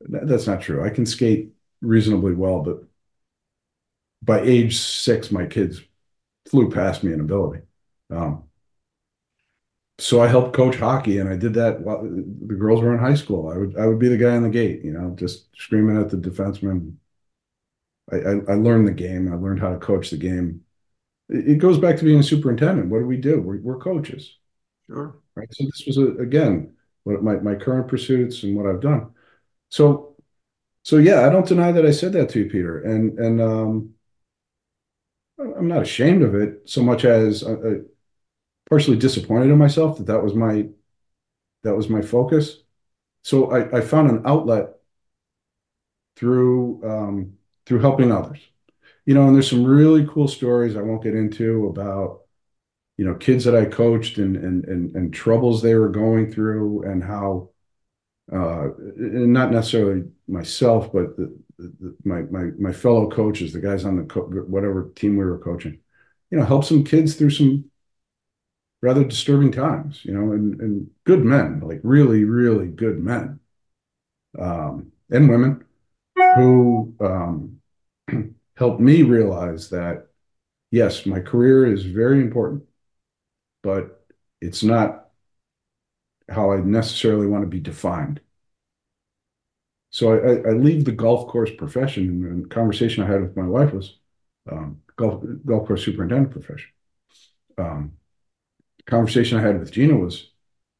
That's not true. I can skate reasonably well, but by age six, my kids flew past me in ability. Um, so I helped coach hockey, and I did that while the girls were in high school. I would I would be the guy in the gate, you know, just screaming at the defenseman. I, I, I learned the game. I learned how to coach the game. It goes back to being a superintendent. What do we do? We're, we're coaches. Sure. Right. So this was, a, again, what my, my current pursuits and what I've done. So, so yeah, I don't deny that I said that to you, Peter. And, and um, I'm not ashamed of it so much as I, I partially disappointed in myself that that was my, that was my focus. So I, I found an outlet through, um, through helping others. You know, and there's some really cool stories I won't get into about, you know, kids that I coached and and and, and troubles they were going through, and how, uh, and not necessarily myself, but the, the, my my my fellow coaches, the guys on the co- whatever team we were coaching, you know, help some kids through some rather disturbing times, you know, and, and good men, like really, really good men, um, and women who um, helped me realize that, yes, my career is very important, but it's not how I necessarily want to be defined. So I, I leave the golf course profession, and the conversation I had with my wife was um, golf, golf course superintendent profession. Um, conversation I had with Gina was,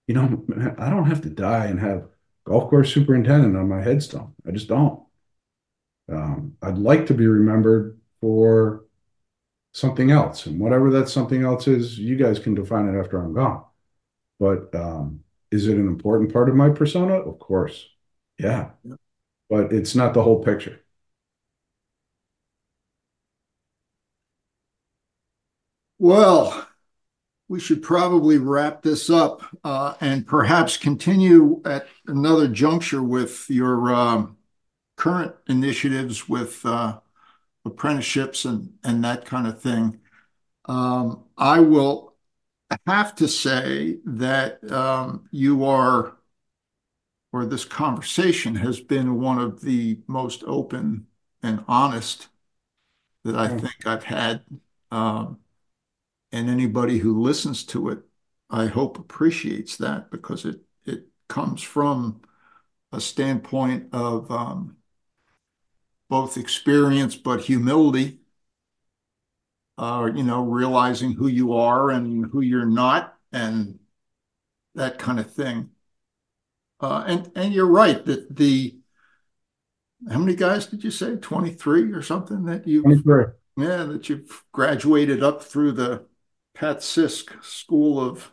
you know, I don't have to die and have golf course superintendent on my headstone. I just don't. Um, I'd like to be remembered for something else, and whatever that something else is, you guys can define it after I'm gone. But um, is it an important part of my persona? Of course. Yeah. yeah. But it's not the whole picture. Well, we should probably wrap this up uh, and perhaps continue at another juncture with your um, current initiatives with uh, apprenticeships and, and that kind of thing. Um, I will... I have to say that um, you are, or this conversation has been one of the most open and honest that I think I've had. Um, and anybody who listens to it, I hope appreciates that, because it, it comes from a standpoint of um, both experience, but humility. Uh, you know, realizing who you are and who you're not, and that kind of thing. Uh, and and you're right that the how many guys did you say? twenty-three or something that you yeah that you've graduated up through the Pat Sisk School of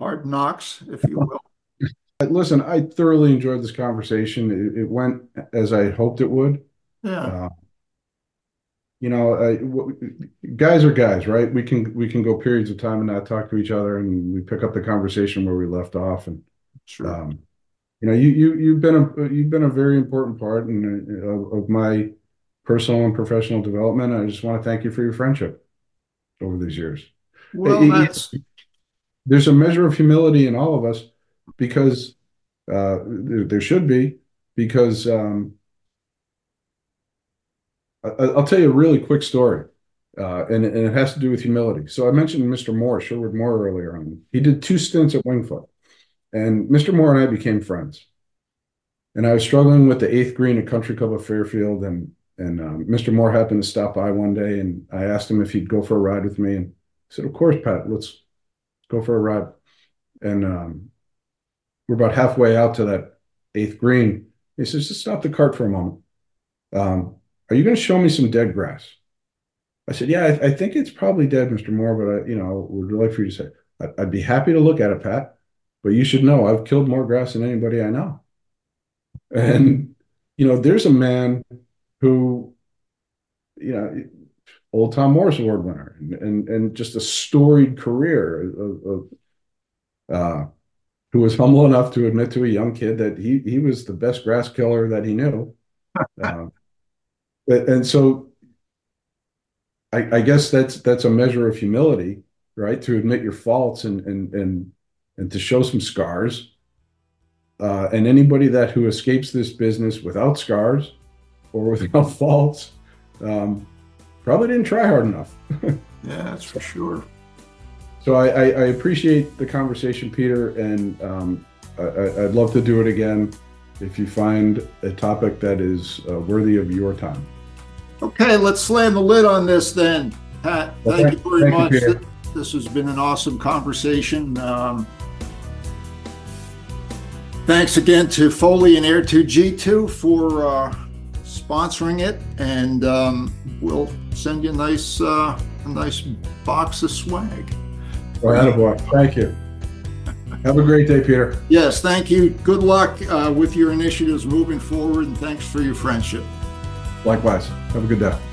Hard Knocks, if you will. Listen, I thoroughly enjoyed this conversation. It, it went as I hoped it would. Yeah. Uh, You know, uh, guys are guys, right? We can we can go periods of time and not talk to each other, and we pick up the conversation where we left off. And sure. um, you know, you you you've been a you've been a very important part in, uh, of my personal and professional development. I just want to thank you for your friendship over these years. Well, it, that's... It, there's a measure of humility in all of us, because uh, there, there should be, because. Um, I'll tell you a really quick story, uh, and, and it has to do with humility. So I mentioned Mister Moore, Sherwood Moore, earlier on. He did two stints at Wingfoot, and Mister Moore and I became friends. And I was struggling with the eighth green at Country Club of Fairfield, and and um, Mister Moore happened to stop by one day, and I asked him if he'd go for a ride with me. And he said, "Of course, Pat, let's go for a ride." And um, we're about halfway out to that eighth green. He says, "Just stop the cart for a moment. Um, Are you going to show me some dead grass?" I said, "Yeah, I, th I think it's probably dead, Mister Moore, but I, you know, would like for you to say, I'd, I'd be happy to look at it, Pat, but you should know I've killed more grass than anybody I know." And, you know, there's a man who, you know, old Tom Morris award winner, and, and, and just a storied career of, of uh, who was humble enough to admit to a young kid that he, he was the best grass killer that he knew. Uh, And so I, I guess that's that's a measure of humility, right? To admit your faults and and and, and to show some scars. Uh, and anybody that who escapes this business without scars or without faults um, probably didn't try hard enough. Yeah, that's for sure. So I, I, I appreciate the conversation, Peter, and um, I, I'd love to do it again if you find a topic that is uh, worthy of your time. Okay, let's slam the lid on this then. Pat, thank okay. you very thank much. You, this has been an awesome conversation. Um, thanks again to Foley and Air two G two for uh, sponsoring it, and um, we'll send you a nice, uh, a nice box of swag. Well, attaboy. Thank you. Have a great day, Peter. Yes, thank you. Good luck uh, with your initiatives moving forward, and thanks for your friendship. Likewise. Have a good day.